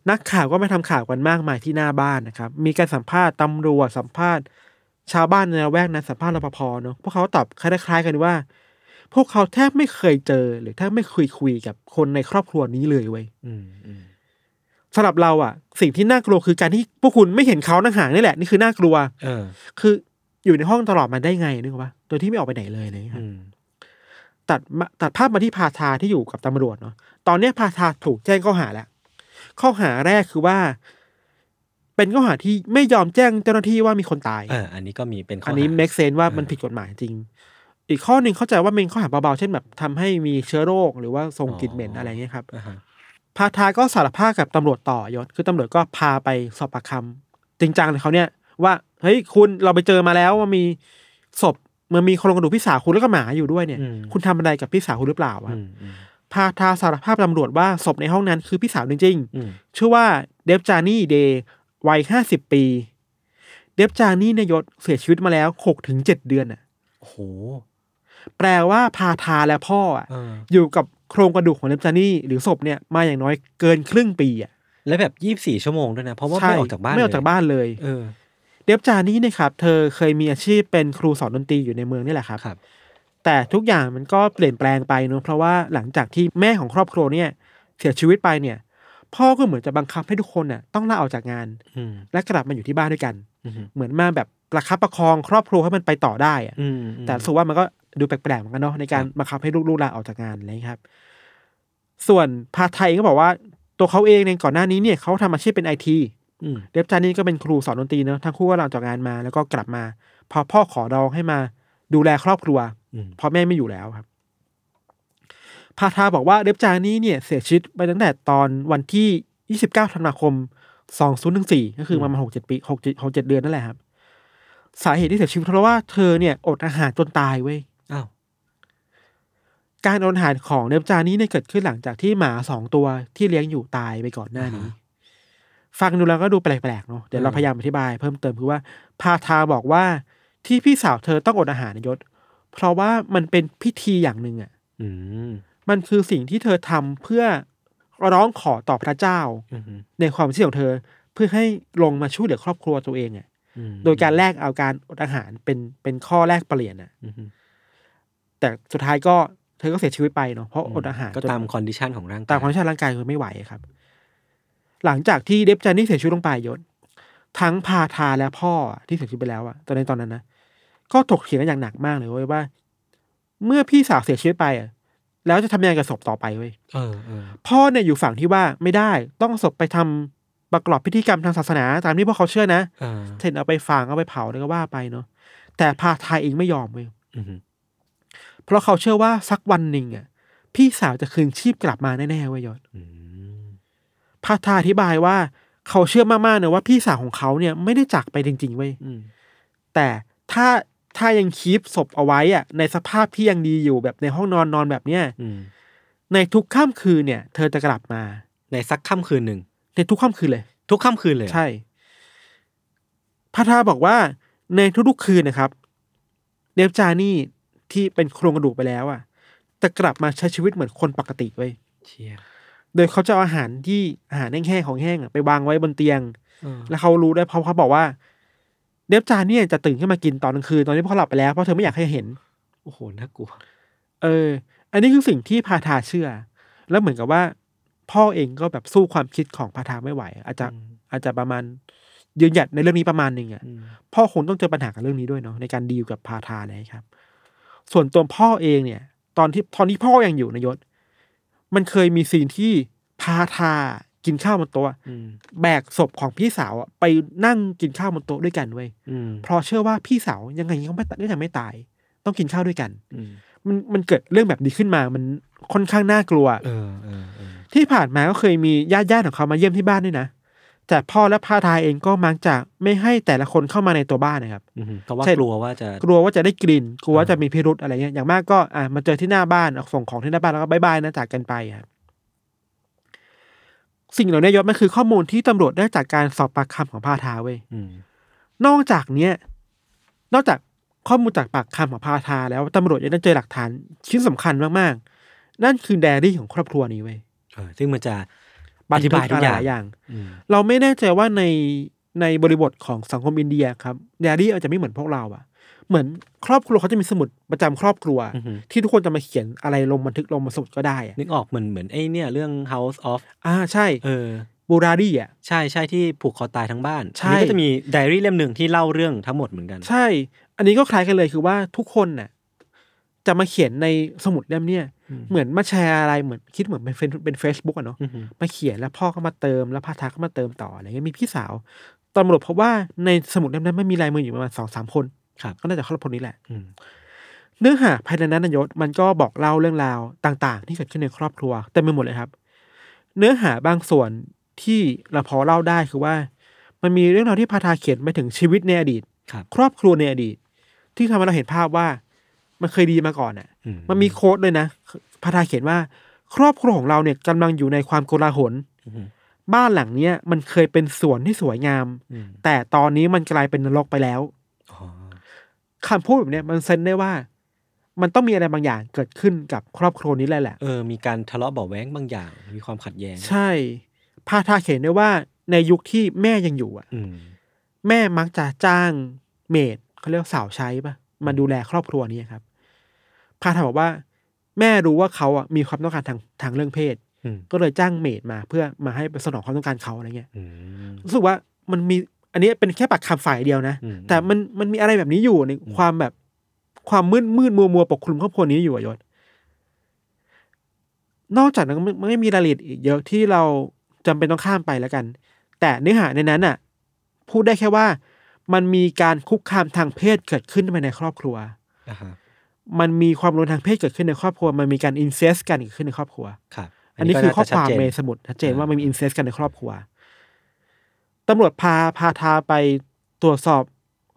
นักข่าวก็ไปทำข่าวกันมากมายที่หน้าบ้านนะครับมีการสัมภาษณ์ตำรวจสัมภาษณ์ชาวบ้านในละแวกนั้นสัมภาษณ์รปภ.เนาะพวกเขาตอบคล้ายๆกันว่าพวกเขาแทบไม่เคยเจอหรือแทบไม่คุยกับคนในครอบครัวนี้เลยเว้ยสำหรับเราอ่ะสิ่งที่น่ากลัวคือการที่พวกคุณไม่เห็นเขานั่งห่างนี่แหละนี่คือน่ากลัวคืออยู่ในห้องตลอดมาได้ไงนึกว่าโดยที่ไม่ออกไปไหนเลยเลยครับตัดภาพมาที่พาธาที่อยู่กับตำรวจเนาะตอนนี้พาธาถูกแจ้งข้อหาแล้วข้อหาแรกคือว่าเป็นข้อหาที่ไม่ยอมแจ้งเจ้าหน้าที่ว่ามีคนตายอันนี้ก็มีเป็นข้ออันนี้เมคเซนว่ามันผิดกฎหมายจริงอีกข้อหนึ่งเข้าใจว่าเป็นข้อหาเบาๆเช่นแบบทำให้มีเชื้อโรคหรือว่าส่งกลิ่นเหม็นอะไรเงี้ยครับพาธาก็สารภาพกับตำรวจต่อยศคือตำรวจก็พาไปสอบปากคำจริงจังเลยเขาเนี่ยว่าเฮ้ยคุณเราไปเจอมาแล้วว่ามีศพมันมีโครงกระดูกพี่สาวคุณแล้วก็หมาอยู่ด้วยเนี่ยคุณทำอะไรกับพี่สาวคุณหรือเปล่าครับพาธาสารภาพตำรวจว่าศพในห้องนั้นคือพี่สาวจริงๆชื่อว่าเดฟจานี่เดย์วัย50ปีเดฟจานี่นายศเสียชีวิตมาแล้ว 6-7 เดือนน่ะโอ้โหแปลว่าพาธาและพ่ออยู่กับโครงกระดูกของเดฟจานี่หรือศพเนี่ยมาอย่างน้อยเกินครึ่งปีอ่ะและแบบ24ชั่วโมงด้วยนะเพราะว่าไม่ออกจากบ้านเลยเดฟจานี่นะครับเธอเคยมีอาชีพเป็นครูสอนดนตรีอยู่ในเมืองนี่แหละครับแต่ทุกอย่างมันก็เปลี่ยนแปลงไปเนอะเพราะว่าหลังจากที่แม่ของครอบครัวเนี่ยเสียชีวิตไปเนี่ยพ่อก็เหมือนจะบังคับให้ทุกคนน่ะต้องลาออกจากงานและกลับมาอยู่ที่บ้านด้วยกันเหมือนมาแบบประคับประคองครอบครัวให้มันไปต่อได้อ่ะแต่สุว่ามันก็ดูแปลกๆเหมือนกันเนาะในการบังคับให้ลูกๆลาออกจากงานอะไรครับส่วนพาไทยก็บอกว่าตัวเขาเองในก่อนหน้านี้เนี่ยเขาทำอาชีพเป็น ITเดฟจานี่ก็เป็นครูสอนดนตรีเนอะทั้งคู่ก็ลาออกจากงานมาแล้วก็กลับมาพอพ่อขอร้องให้มาดูแลครอบครัวเพราะแม่ไม่อยู่แล้วครับพาธาบอกว่าเดฟจานี่เนี่ยเสียชีวิตไปตั้งแต่ตอนวันที่29ธันวาคม2014ก็คือประมาณ6-7 เดือนนั่นแหละครับสาเหตุที่เสียชีวิตเพราะว่าเธอเนี่ยอดอาหารจนตายเว้ยอ้าวการอดอาหารของเดฟจานี่เนี่ยเกิดขึ้นหลังจากที่หมา2ตัวที่เลี้ยงอยู่ตายไปก่อนหน้านี้ฟังดูแล้วก็ดูแปลกๆเนาะเดี๋ยวเราพยายามอธิบายเพิ่มเติมคือว่าพาธาบอกว่าที่พี่สาวเธอต้องอดอาหารยศเพราะว่ามันเป็นพิธีอย่างนึงอ่ะมันคือสิ่งที่เธอทำเพื่อร้องขอต่อพระเจ้าในความเชื่อของเธอเพื่อให้ลงมาช่วยเหลือครอบครัวตัวเองอ่ะโดยการแลกเอาการอดอาหารเป็นข้อแลกเปลี่ยนอ่ะแต่สุดท้ายก็เธอก็เสียชีวิตไปเนาะเพราะอดอาหารก็ตามคอนดิชันของร่างกายตามคอนดิชันร่างกายคือไม่ไหวครับหลังจากที่เดฟจานี่เสียชีวิตลงไปยศทั้งพาธาและพ่อที่เสียชีวิตไปแล้วอ่ะตอนนั้นนะก็ถกเถียงกันอย่างหนักมากเลยว่าเมื่อพี่สาวเสียชีวิตไป แล้วจะทำยังไงกับศพต่อไปเว้ยพ่อเนี่ยอยู่ฝั่งที่ว่าไม่ได้ต้องศพไปทำประกอบพิธีกรรมทางศาสนาตามที่พวกเขาเชื่อนะเช่นเอาไปฝังเอาไปเผาอะไรก็ว่าไปเนาะแต่พาทายเองไม่ยอมเว้ยเพราะเขาเชื่อว่าสักวันหนึ่งอ่ะพี่สาวจะคืนชีพกลับมาแน่ๆเว้ยยศพาทายอธิบายว่าเขาเชื่อมากๆนะว่าพี่สาวของเขาเนี่ยไม่ได้จากไปจริงๆเว้ยแต่ถ้ายังคีปศพเอาไว้อ่ะในสภาพที่ยังดีอยู่แบบในห้องนอนแบบเนี้ยในทุกค่ำคืนเนี่ยเธอจะกลับมาในสักค่ำคืนหนึ่งในทุกค่ำคืนเลยทุกค่ำคืนเลยใช่พาทาบอกว่าในทุกๆคืนนะครับเดฟจานี่ที่เป็นโครงกระดูกไปแล้วอ่ะจะกลับมาใช้ชีวิตเหมือนคนปกติเว้ยเชี่ยโดยเขาจะเอาอาหารแห้งๆของแห้งไปวางไว้บนเตียงแล้วเขารู้ได้เพราะเขาบอกว่าเดฟจานี่จะตื่นขึ้นมากินตอนกลางคืนตอนที่พวกเขาหลับไปแล้วเพราะเธอไม่อยากให้เห็นโอ้โหน่ากลัวอันนี้คือสิ่งที่พาทาเชื่อแล้วเหมือนกับว่าพ่อเองก็แบบสู้ความคิดของพาทาไม่ไหวอาจจะประมาณยืนหยัดในเรื่องนี้ประมาณนึงอ่ะพ่อคงต้องเจอปัญหากับเรื่องนี้ด้วยเนาะในการดีลกับพาทาเลยครับส่วนตัวพ่อเองเนี่ยตอนที่พ่อยังอยู่นายศมันเคยมีซีนที่พาทากินข้าวบนโต๊ะแบกศพของพี่สาวไปนั่งกินข้าวบนโต๊ะด้วยกันเว้ยเพราะเชื่อว่าพี่สาวยังไงก็ไม่ตายต้องกินข้าวด้วยกันมันเกิดเรื่องแบบนี้ขึ้นมามันค่อนข้างน่ากลัวที่ผ่านมาก็เคยมีญาติของเขามาเยี่ยมที่บ้านด้วยนะแต่พ่อและพาทาเองก็มักจะไม่ให้แต่ละคนเข้ามาในตัวบ้านนะครับเพราะว่ากลัวว่าจะได้กลิ่นกลัวว่าจะมีพิรุธอะไรเงี้ยอย่างมากก็มาเจอที่หน้าบ้านส่งของที่หน้าบ้านแล้วก็บายบายนะจากกันไปครับสิ่งเหล่านี้ยศมันคือข้อมูลที่ตำรวจได้จากการสอบปากคำของพาทาเว้ยนอกจากข้อมูลจากปากคำของพาทาแล้วตำรวจยังได้เจอหลักฐานชิ้นสำคัญมากๆนั่นคือไดอารี่ของครอบครัวนี้เว้ยซึ่งมันจะอธิบายทุกอย่างเราไม่แน่ใจว่าในบริบทของสังคมอินเดียครับไดอารี่อาจจะไม่เหมือนพวกเราอะเหมือนครอบครัวเขาจะมีสมุดประจำครอบครัวที่ทุกคนจะมาเขียนอะไรลงบันทึกลงบนสมุดก็ได้นึกออกเหมือนไอ้เนี่ยเรื่อง House of ใช่บูรารี่อ่ะใช่ใช่ที่ผูกคอตายทั้งบ้านอันนี้ก็จะมีไดอารี่เล่มหนึ่งที่เล่าเรื่องทั้งหมดเหมือนกันใช่อันนี้ก็คล้ายกันเลยคือว่าทุกคนน่ะจะมาเขียนในสมุดเล่มเนี่ยเหมือนมาแชร์อะไรเหมือนคิดเหมือนเป็น Facebook อ่ะเนาะมาเขียนแล้วพ่อก็มาเติมแล้วพาทาก็มาเติมต่ออะไรเงี้ยมีพี่สาวตำรวจพบว่าในสมุดเล่มนั้นไม่มีลายมืออยู่ประมาณ 2-3 คนก็น่าจะครอบครัวนี้แหละเนื้อหาภายในนั้นนายศมันก็บอกเล่าเรื่องราวต่างๆที่เกิดขึ้นในครอบครัวเต็มไปหมดเลยครับเนื้อหาบางส่วนที่เราพอเล่าได้คือว่ามันมีเรื่องราวที่พาทาเขียนไปถึงชีวิตในอดีตครอบครัวในอดีตที่ทำให้เราเห็นภาพว่ามันเคยดีมาก่อนอ่ะมันมีโค้ดเลยนะพาทาเขียนว่าครอบครัวของเราเนี่ยกำลังอยู่ในความโกลาหลบ้านหลังเนี้ยมันเคยเป็นสวนที่สวยงามแต่ตอนนี้มันกลายเป็นนรกไปแล้วคำพูดแบบนี้มันเซนได้ว่ามันต้องมีอะไรบางอย่างเกิดขึ้นกับครอบครัวนี้แหละมีการทะเลาะเบาะแว้งบางอย่างมีความขัดแย้งใช่พาทาเขียนได้ว่าในยุคที่แม่ยังอยู่อ่ะแม่มักจะจ้างเมดเขาเรียกสาวใช้ป่ะมาดูแลครอบครัวนี้ครับพาทาบอกว่าแม่รู้ว่าเขาอ่ะมีความต้องการทางเรื่องเพศก็เลยจ้างเมดมาเพื่อมาให้สนองความต้องการเขาอะไรเงี้ยรู้สึกว่ามันมีอันนี้เป็นแค่ปากคำฝ่ายเดียวนะแต่มันมีอะไรแบบนี้อยู่ในความแบบความมืดมัวปกคลุมครอบครัวนี้อยู่ยศนอกจากนั้นมันไม่มีรายละเอียดอีกเยอะที่เราจำเป็นต้องข้ามไปแล้วกันแต่เนื้อหาในนั้นอ่ะพูดได้แค่ว่ามันมีการคุกคามทางเพศเกิดขึ้นในครอบครัวมันมีความรุนแรงทางเพศเกิดขึ้นในครอบครัวมันมีการอินเซสกันเกิดขึ้นในครอบครัวอันนี้คือข้อความในสมุดชัดเจนว่ามันมีอินเซสกันในครอบครัวตำรวจพาทาไปตรวจสอบ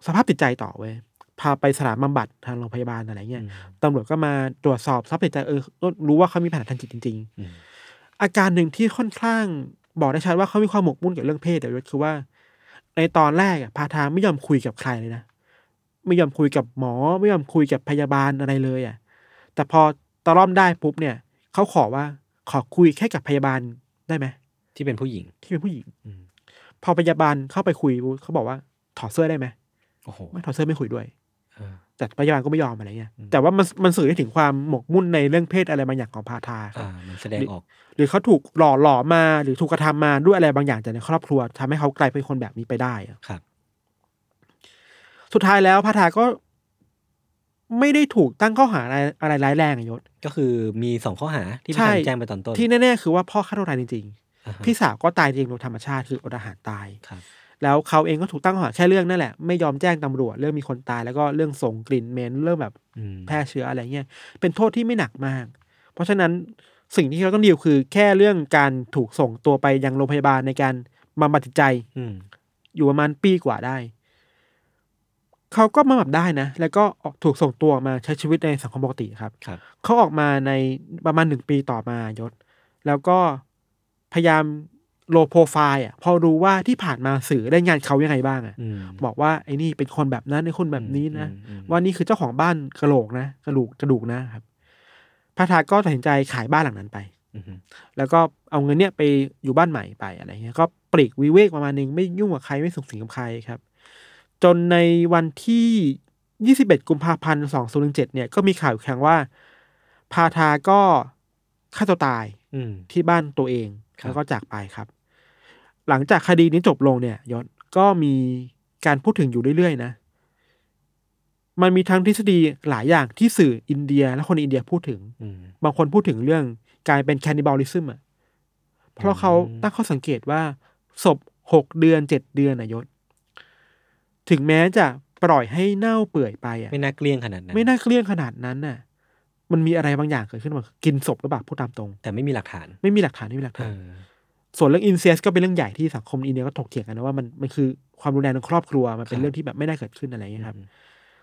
สภาพจิตใจต่อเว้ยพาไปสถานบำบัดทางโรงพยาบาลอะไรเงี้ยตำรวจก็มาตรวจสอบสภาพจิตใจรู้ว่าเขามีปัญหาทางจิตจริงๆอาการหนึ่งที่ค่อนข้างบอกได้ชัดว่าเขามีความหมกมุ่นกับเรื่องเพศแต่ก็คือว่าในตอนแรกพาทาไม่ยอมคุยกับใครเลยนะไม่ยอมคุยกับหมอไม่ยอมคุยกับพยาบาลอะไรเลยอ่ะแต่พอตะล่อมได้ปุ๊บเนี่ยเขาขอว่าขอคุยแค่กับพยาบาลได้ไหมที่เป็นผู้หญิงพอพยาบาลเข้าไปคุยเขาบอกว่าถอดเสื้อได้ไหมโอ้โหไม่ถอดเสื้อไม่คุยด้วยแต่พยาบาลก็ไม่ยอมอะไรเงี้ยแต่ว่ามันสื่อได้ถึงความหมกมุ่นในเรื่องเพศอะไรบางอย่างของพาทามันแสดงออกหรือเขาถูกหล่อมาหรือถูกกระทำมาด้วยอะไรบางอย่างจากในครอบครัวทำให้เขากลายเป็นคนแบบนี้ไปได้ครับสุดท้ายแล้วพาทาก็ ไม่ได้ถูกตั้งข้อหาอะไรร้ายแรงยศก็คือมี2ข้อหาที่พี่สาวแจ้งไปตอนต้นที่แน่ๆคือว่าพ่อฆ่าตัวตายจริงๆพี่สาวก็ตายจริงโดยธรรมชาติคืออดอาหารตายแล้วเขาเองก็ถูกตั้งข้อหาแค่เรื่องนั่นแหละไม่ยอมแจ้งตำรวจเรื่องมีคนตายแล้วก็เรื่องส่งกลิ่นเหม็นเรื่องแบบแพร่เชื้ออะไรเงี้ยเป็นโทษที่ไม่หนักมากเพราะฉะนั้นสิ่งที่เราต้องดีลคือแค่เรื่องการถูกส่งตัวไปยังโรงพยาบาลในการบำบัดจิตใจอยู่ประมาณปีกว่าได้เขาก็มาบำบัดได้นะแล้วก็ถูกส่งตัวมาใช้ชีวิตในสังคมปกติครับเขาออกมาในประมาณ1 ปีต่อมายศแล้วก็พยายามโลโปรไฟล์อ่ะพอรู้ว่าที่ผ่านมาสื่อได้งานเขายังไงบ้างอ่ะบอกว่าไอ้นี่เป็นคนแบบนั้นไอ้คนแบบนี้นะว่านี่คือเจ้าของบ้านกระโหลกนะกระดูกนะครับพระทาก็ตัดสินใจขายบ้านหลังนั้นไปแล้วก็เอาเงินเนี้ยไปอยู่บ้านใหม่ไปอะไรเงี้ยก็ปลีกวิเวกประมาณนึงไม่ยุ่งกับใครไม่สุขสิงกับใครครับจนในวันที่21 กุมภาพันธ์ 2017เนี่ยก็มีข่าวแข่งว่าพาทาก็ฆ่าตัวตายที่บ้านตัวเองแล้วก็จากไปครับหลังจากคดีนี้จบลงเนี่ยยศก็มีการพูดถึงอยู่เรื่อยๆนะมันมีทั้งทฤษฎีหลายอย่างที่สื่ออินเดียและคนอินเดียพูดถึงบางคนพูดถึงเรื่องการเป็นแคนนิบาลิซึมอ่ะเพราะเขาตั้งข้อสังเกตว่าศพ6 เดือน 7 เดือนยศถึงแม้จะปล่อยให้เน่าเปื่อยไปอ่ะไม่น่าเกลี้ยงขนาดนั้นน่ะมันมีอะไรบางอย่างเกิดขึ้นมากินศพหรือเปล่าพูดตามตรงแต่ไม่มีหลักฐานส่วนเรื่องอินเซสก็เป็นเรื่องใหญ่ที่สังคมอินเดียก็ถกเถียงกันนะว่ามันคือความรุนแรงในครอบครัวมันเป็นเรื่องที่แบบไม่น่าเกิดขึ้นอะไรอย่างนี้ครับ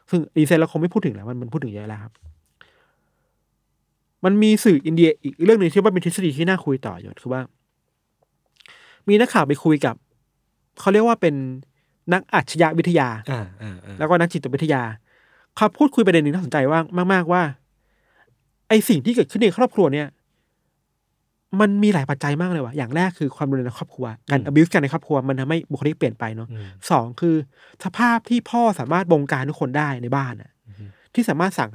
ซึ่งอินเซสเราคงไม่พูดถึงแล้วมันพูดถึงเยอะแล้วครับมันมีสื่ออินเดียอีกเรื่องนึงที่ว่าเป็นทฤษฎีที่น่าคุยต่ออยู่คือว่ามีนักข่าวไปคุยกับเขาเรียกว่าเป็นนักอัจฉริยวิทยาแล้วก็นักจิตวิทยาเขาพูดคุยประเด็นนึงน่าสนใจว่ามากๆว่าไอสิ่งที่เกิดขึ้นในครอบครัวเนี่ยมันมีหลายปัจจัยมากเลยว่ะอย่างแรกคือความรุนแรงในครอบครัวการอบิวส์กันในครอบครัวมันทำให้บุคลิกเปลี่ยนไปเนาะ2คือสภาพที่พ่อสามารถบงการทุกคนได้ในบ้านน่ะที่สามารถสั่ง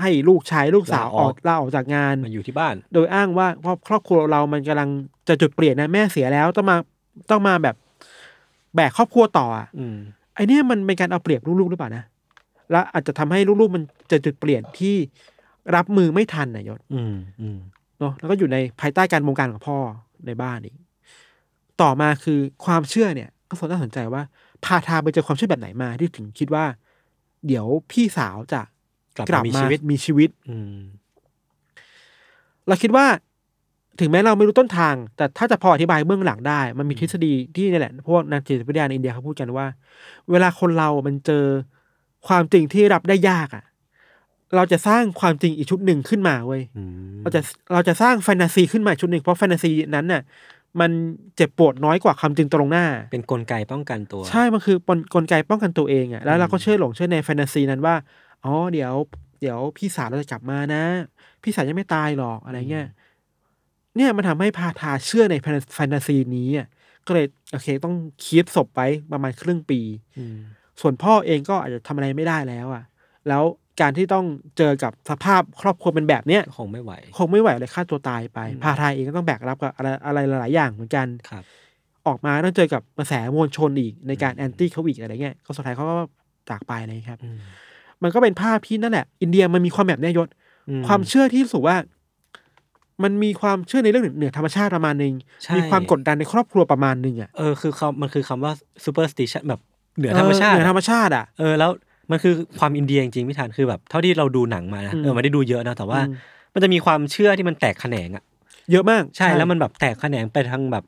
ให้ลูกชายลูกสาวลาออกจากงานมาอยู่ที่บ้านโดยอ้างว่าครอบครัวเรามันกำลังจะจุดเปลี่ยนนะแม่เสียแล้วต้องมาแบบแบกครอบครัวต่ออ่ะไอเนี่ยมันเป็นการเอาเปรียบลูกๆหรือเปล่านะและอาจจะทำให้ลูกๆมันจะจุดเปลี่ยนที่รับมือไม่ทันนะยศเนาะแล้วก็อยู่ในภายใต้การบงการของพ่อในบ้านอีกต่อมาคือความเชื่อเนี่ยก็น่าสนใจว่าพาทาไปเจอความเชื่อแบบไหนมาที่ถึงคิดว่าเดี๋ยวพี่สาวจะกลับมามีชีวิตเราคิดว่าถึงแม้เราไม่รู้ต้นทางแต่ถ้าจะพออธิบายเบื้องหลังได้มันมีทฤษฎีที่นี่แหละพวกนักจิตวิทยาในอินเดียเขาพูดกันว่าเวลาคนเรามันเจอความจริงที่รับได้ยากอ่ะเราจะสร้างความจริงอีกชุดหนึ่งขึ้นมาเว้ยเราจะสร้างแฟนตาซีขึ้นมาชุดหนึ่งเพราะแฟนตาซีนั้นน่ะมันเจ็บปวดน้อยกว่าความจริงตรงหน้าเป็นกลไกป้องกันตัวใช่มันคือกลไกป้องกันตัวเองอ่ะแล้วเราก็เชื่อในแฟนตาซีนั้นว่าอ๋อเดี๋ยวพี่สาวเราจะกลับมานะพี่สาวยังไม่ตายหรอกอะไรเงี้ยเนี่ยมันทำให้พาทาเชื่อในแฟนตาซีนี้อ่ะก็เลยโอเคต้องคีปศพไว้ประมาณครึ่งปีส่วนพ่อเองก็อาจจะทำอะไรไม่ได้แล้วอ่ะแล้วการที่ต้องเจอกับสภาพครอบครัวเป็นแบบเนี้ยคงไม่ไหวเลยฆ่าตัวตายไปพาทาเองก็ต้องแบกรับกับอะไรหลายอย่างเหมือนกันออกมาต้องเจอกับกระแสมวลชนอีกในการแอนตี้เขาอีกอะไรเงี้ยก็สุดท้ายเขาก็จากไปเลยครับมันก็เป็นภาพที่นั่นแหละอินเดียมันมีความแบบแน่ยศความเชื่อที่รู้สึกว่ามันมีความเชื่อในเรื่องเหนือธรรมชาติประมาณนึงมีความกดดันในครอบครัวประมาณนึงอ่ะคือมันคือคำว่า superstition แบบเหนือธรรมชาติอ่ะแล้วมันคือความอินเดียจริงๆพี่ธานคือแบบเท่าที่เราดูหนังมานะไม่ได้ดูเยอะนะแต่ว่ามันจะมีความเชื่อที่มันแตกแขนงอ่ะเยอะมากใช่แล้วมันแบบแตกแขนงไปทางแบบ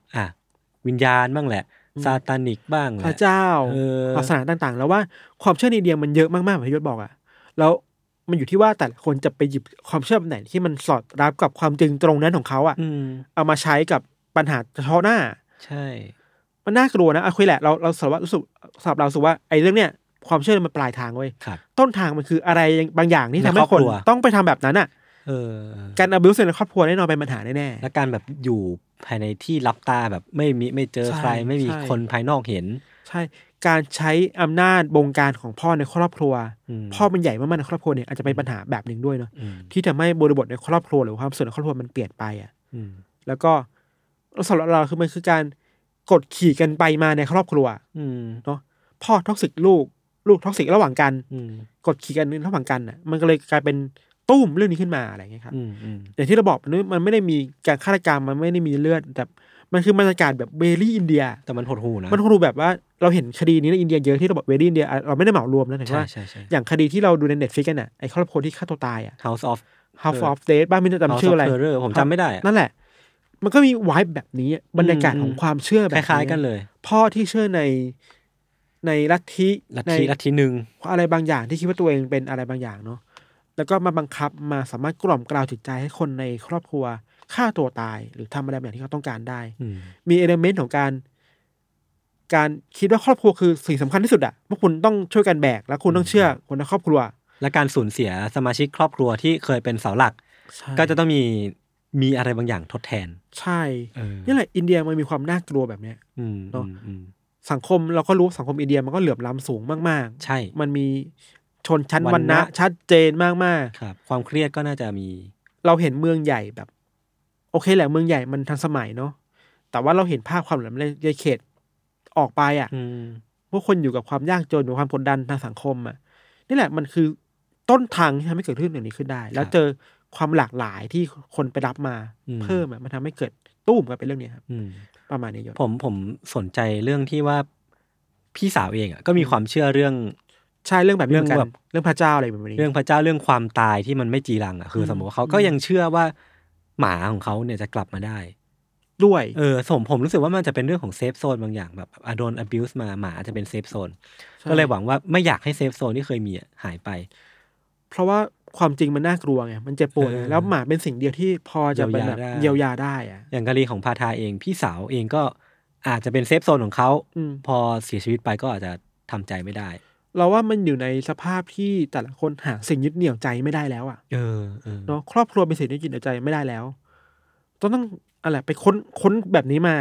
วิญญาณบ้างแหละซาตานิกบ้างแหละพระเจ้าศาสนาต่างๆแล้วว่าความเชื่อในอินเดียมันเยอะมากๆแบบที่ยศบอกอ่ะแล้วมันอยู่ที่ว่าแต่ละคนจะไปหยิบความเชื่อแบบไหนที่มันสอดรับกับความจริงตรงนั้นของเขาอ่ะเอามาใช้กับปัญหาเฉพาะหน้าใช่มันน่ากลัวนะคุยแหละเรารู้สึกว่าไอ้เรื่องเนี้ยความเชื่อมันปลายทางเว้ยต้นทางมันคืออะไรบางอย่างที่ทำให้คนต้องไปทำแบบนั้นอ่ะการอบิวส์ในครอบครัวแน่นอนเป็นปัญหาแน่ๆและการแบบอยู่ภายในที่ลับตาแบบไม่เจอใครไม่มีคนภายนอกเห็นใช่การใช้อำนาจบงการของพ่อในครอบครัวพ่อมันใหญ่มากๆในครอบครัวเนี่ยอาจจะเป็นปัญหาแบบนึงด้วยเนาะที่ทำให้บริบทในครอบครัวหรือความสุขในครอบครัวมันเปลี่ยนไปอ่ะแล้วก็สำหรับเราคือมันคือการกดขี่กันไปมาในครอบครัวเนาะพ่อท็อกซิกลูก ลูกท็อกซิกระหว่างกันกดขี่กันระหว่างกันอ่ะมันก็เลยกลายเป็นตุ้มเรื่องนี้ขึ้นมาอะไรอย่างเงี้ยครับอย่างที่เราบอกมันไม่ได้มีการฆาตกรรมมันไม่ได้มีเลือดแต่มันคือบรรยากาศแบบเวรี่อินเดียแต่มันโหดหูนะมันโหดหูแบบว่าเราเห็นคดีนี้ในอินเดียเยอะที่เราบอกเวรี่อินเดียเราไม่ได้เหมารวมนะแต่ว่าอย่างคดีที่เราดูใน Netflix กันน่ะไอ้ครอบครัวที่ฆ่าตัวตายอ่ะ House of Death บ้านไม่ได้จำชื่ออะไรผมจำไม่ได้นั่นแหละมันก็มีไวบ์แบบนี้บรรยากาศของความเชื่อแบบคล้ายๆกันเลยพ่อที่เชื่อในลัทธินึงอะไรบางอย่างที่คิดว่าตัวเองเป็นอะไรบางอย่างเนาะแล้วก็มาบังคับมาสามารถกล่อมกล่าวจิตใจให้คนในครอบครัวฆ่าตัวตายหรือทำอะไรแบบที่เขาต้องการได้มีเอลิเมนต์ของการคิดว่าครอบครัวคือสิ่งสำคัญที่สุดอ่ะว่าคุณต้องช่วยกันแบกและคุณต้องเชื่อคนในครอบครัวและการสูญเสียสมาชิกครอบครัวที่เคยเป็นเสาหลักก็จะต้องมีอะไรบางอย่างทดแทนใช่นี่แหละอินเดียมันมีความน่ากลัวแบบนี้เนาะสังคมเราก็รู้สังคมอินเดียมันก็เหลื่อมล้ำสูงมากๆใช่มันมีชนชั้นวรรณะชัดเจนมากๆครับความเครียดก็น่าจะมีเราเห็นเมืองใหญ่แบบโอเคแหละเมืองใหญ่มันทันสมัยเนาะแต่ว่าเราเห็นภาพความเหลื่อมล้ำในเขตออกไปอ่ะพวกคนอยู่กับความยากจนอยู่ความกดดันทางสังคมอ่ะนี่แหละมันคือต้นทางที่ทำให้เกิดเรื่องอย่างนี้ขึ้นได้แล้วเจอความหลากหลายที่คนไปรับมาเพิ่มอ่ะมันทำให้เกิดตู้มกันเป็นเรื่องนี้ครับประมาณนี้ยศผมสนใจเรื่องที่ว่าพี่สาวเองอ่ะก็มีความเชื่อเรื่องใช่เรื่องแบบเรื่องแบบเรื่องพระเจ้าอะไรแบบนี้เรื่องพระเจ้าเรื่องความตายที่มันไม่จีรังอ่ะคือสมมติว่าเขาก็ยังเชื่อว่าหมาของเขาเนี่ยจะกลับมาได้ด้วยผมรู้สึกว่ามันจะเป็นเรื่องของเซฟโซนบางอย่างแบบโดน abuse มาหมาจะเป็นเซฟโซนก็เลยหวังว่าไม่อยากให้เซฟโซนที่เคยมีหายไปเพราะว่าความจริงมันน่ากลัวไงมันเจ็บปวดแล้วหมาเป็นสิ่งเดียวที่พอจะเป็นแบบเยียวยาได้อะอย่างกรณีของพาทาเองพี่สาวเองก็อาจจะเป็นเซฟโซนของเขาพอเสียชีวิตไปก็อาจจะทำใจไม่ได้เราว่ามันอยู่ในสภาพที่แต่ละคนหาสิ่งยึดเหนี่ยวใจไม่ได้แล้วอ่ะเนาะครอบครัวเป็นสิ่งที่ยึดเหนี่ยวใจไม่ได้แล้วต้องอะไรไปค้นแบบนี้มา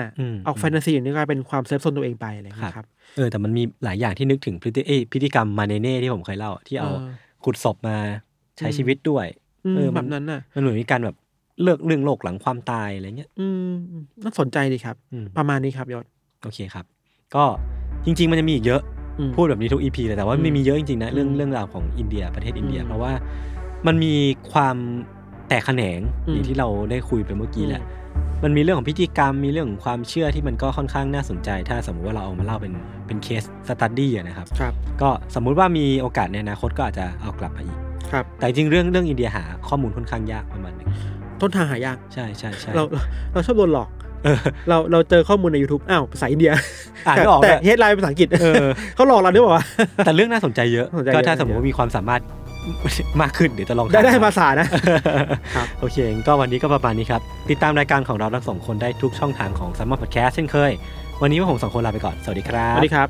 เอาแฟนตาซีอย่างนี้กลายเป็นความเซฟโซนตัวเองไปอะไรนะครับแต่มันมีหลายอย่างที่นึกถึงพฤติกรรมมาเนเน่ที่ผมเคยเล่าที่เอาขุดศพมาใช้ชีวิตด้วยแบบนั้นน่ะมันเหมือนมีการแบบเลิกเรื่องโลกหลังความตายอะไรเงี้ยน่าสนใจดีครับประมาณนี้ครับยศโอเคครับก็จริงๆมันจะมีอีกเยอะพูดแบบนี้ทุก EP เลยแต่ว่าไม่มีเยอะจริงๆนะเรื่องราวของอินเดียประเทศอินเดียเพราะว่ามันมีความแตกแขนงอย่างที่เราได้คุยไปเมื่อกี้แหละมันมีเรื่องของพิธีกรรมมีเรื่องของความเชื่อที่มันก็ค่อนข้างน่าสนใจถ้าสมมุติว่าเราเอามาเล่าเป็นเคสสตั๊ดดี้นะครับก็สมมุติว่ามีโอกาสในอนาคตก็อาจจะเอากลับมาอีกแต่จริงเรื่องอินเดียหาข้อมูลค่อนข้างยากประมาณนึงต้นทางหายากใช่ใช่ใช่เราชอบโดนหลอกเราเจอข้อมูลใน YouTube อ้าวภาษาอินเดียแต่เฮดไลน์ภาษาอังกฤษเขาหลอกเราด้วยป่ะแต่เรื่องน่าสนใจเยอะก็ถ้าสมมติว่ามีความสามารถมากขึ้นเดี๋ยวจะลองได้ภาษานะโอเคก็วันนี้ก็ประมาณนี้ครับติดตามรายการของเราทั้ง2คนได้ทุกช่องทางของ Summer Podcast เช่นเคยวันนี้ผม2คนลาไปก่อนสวัสดีครับ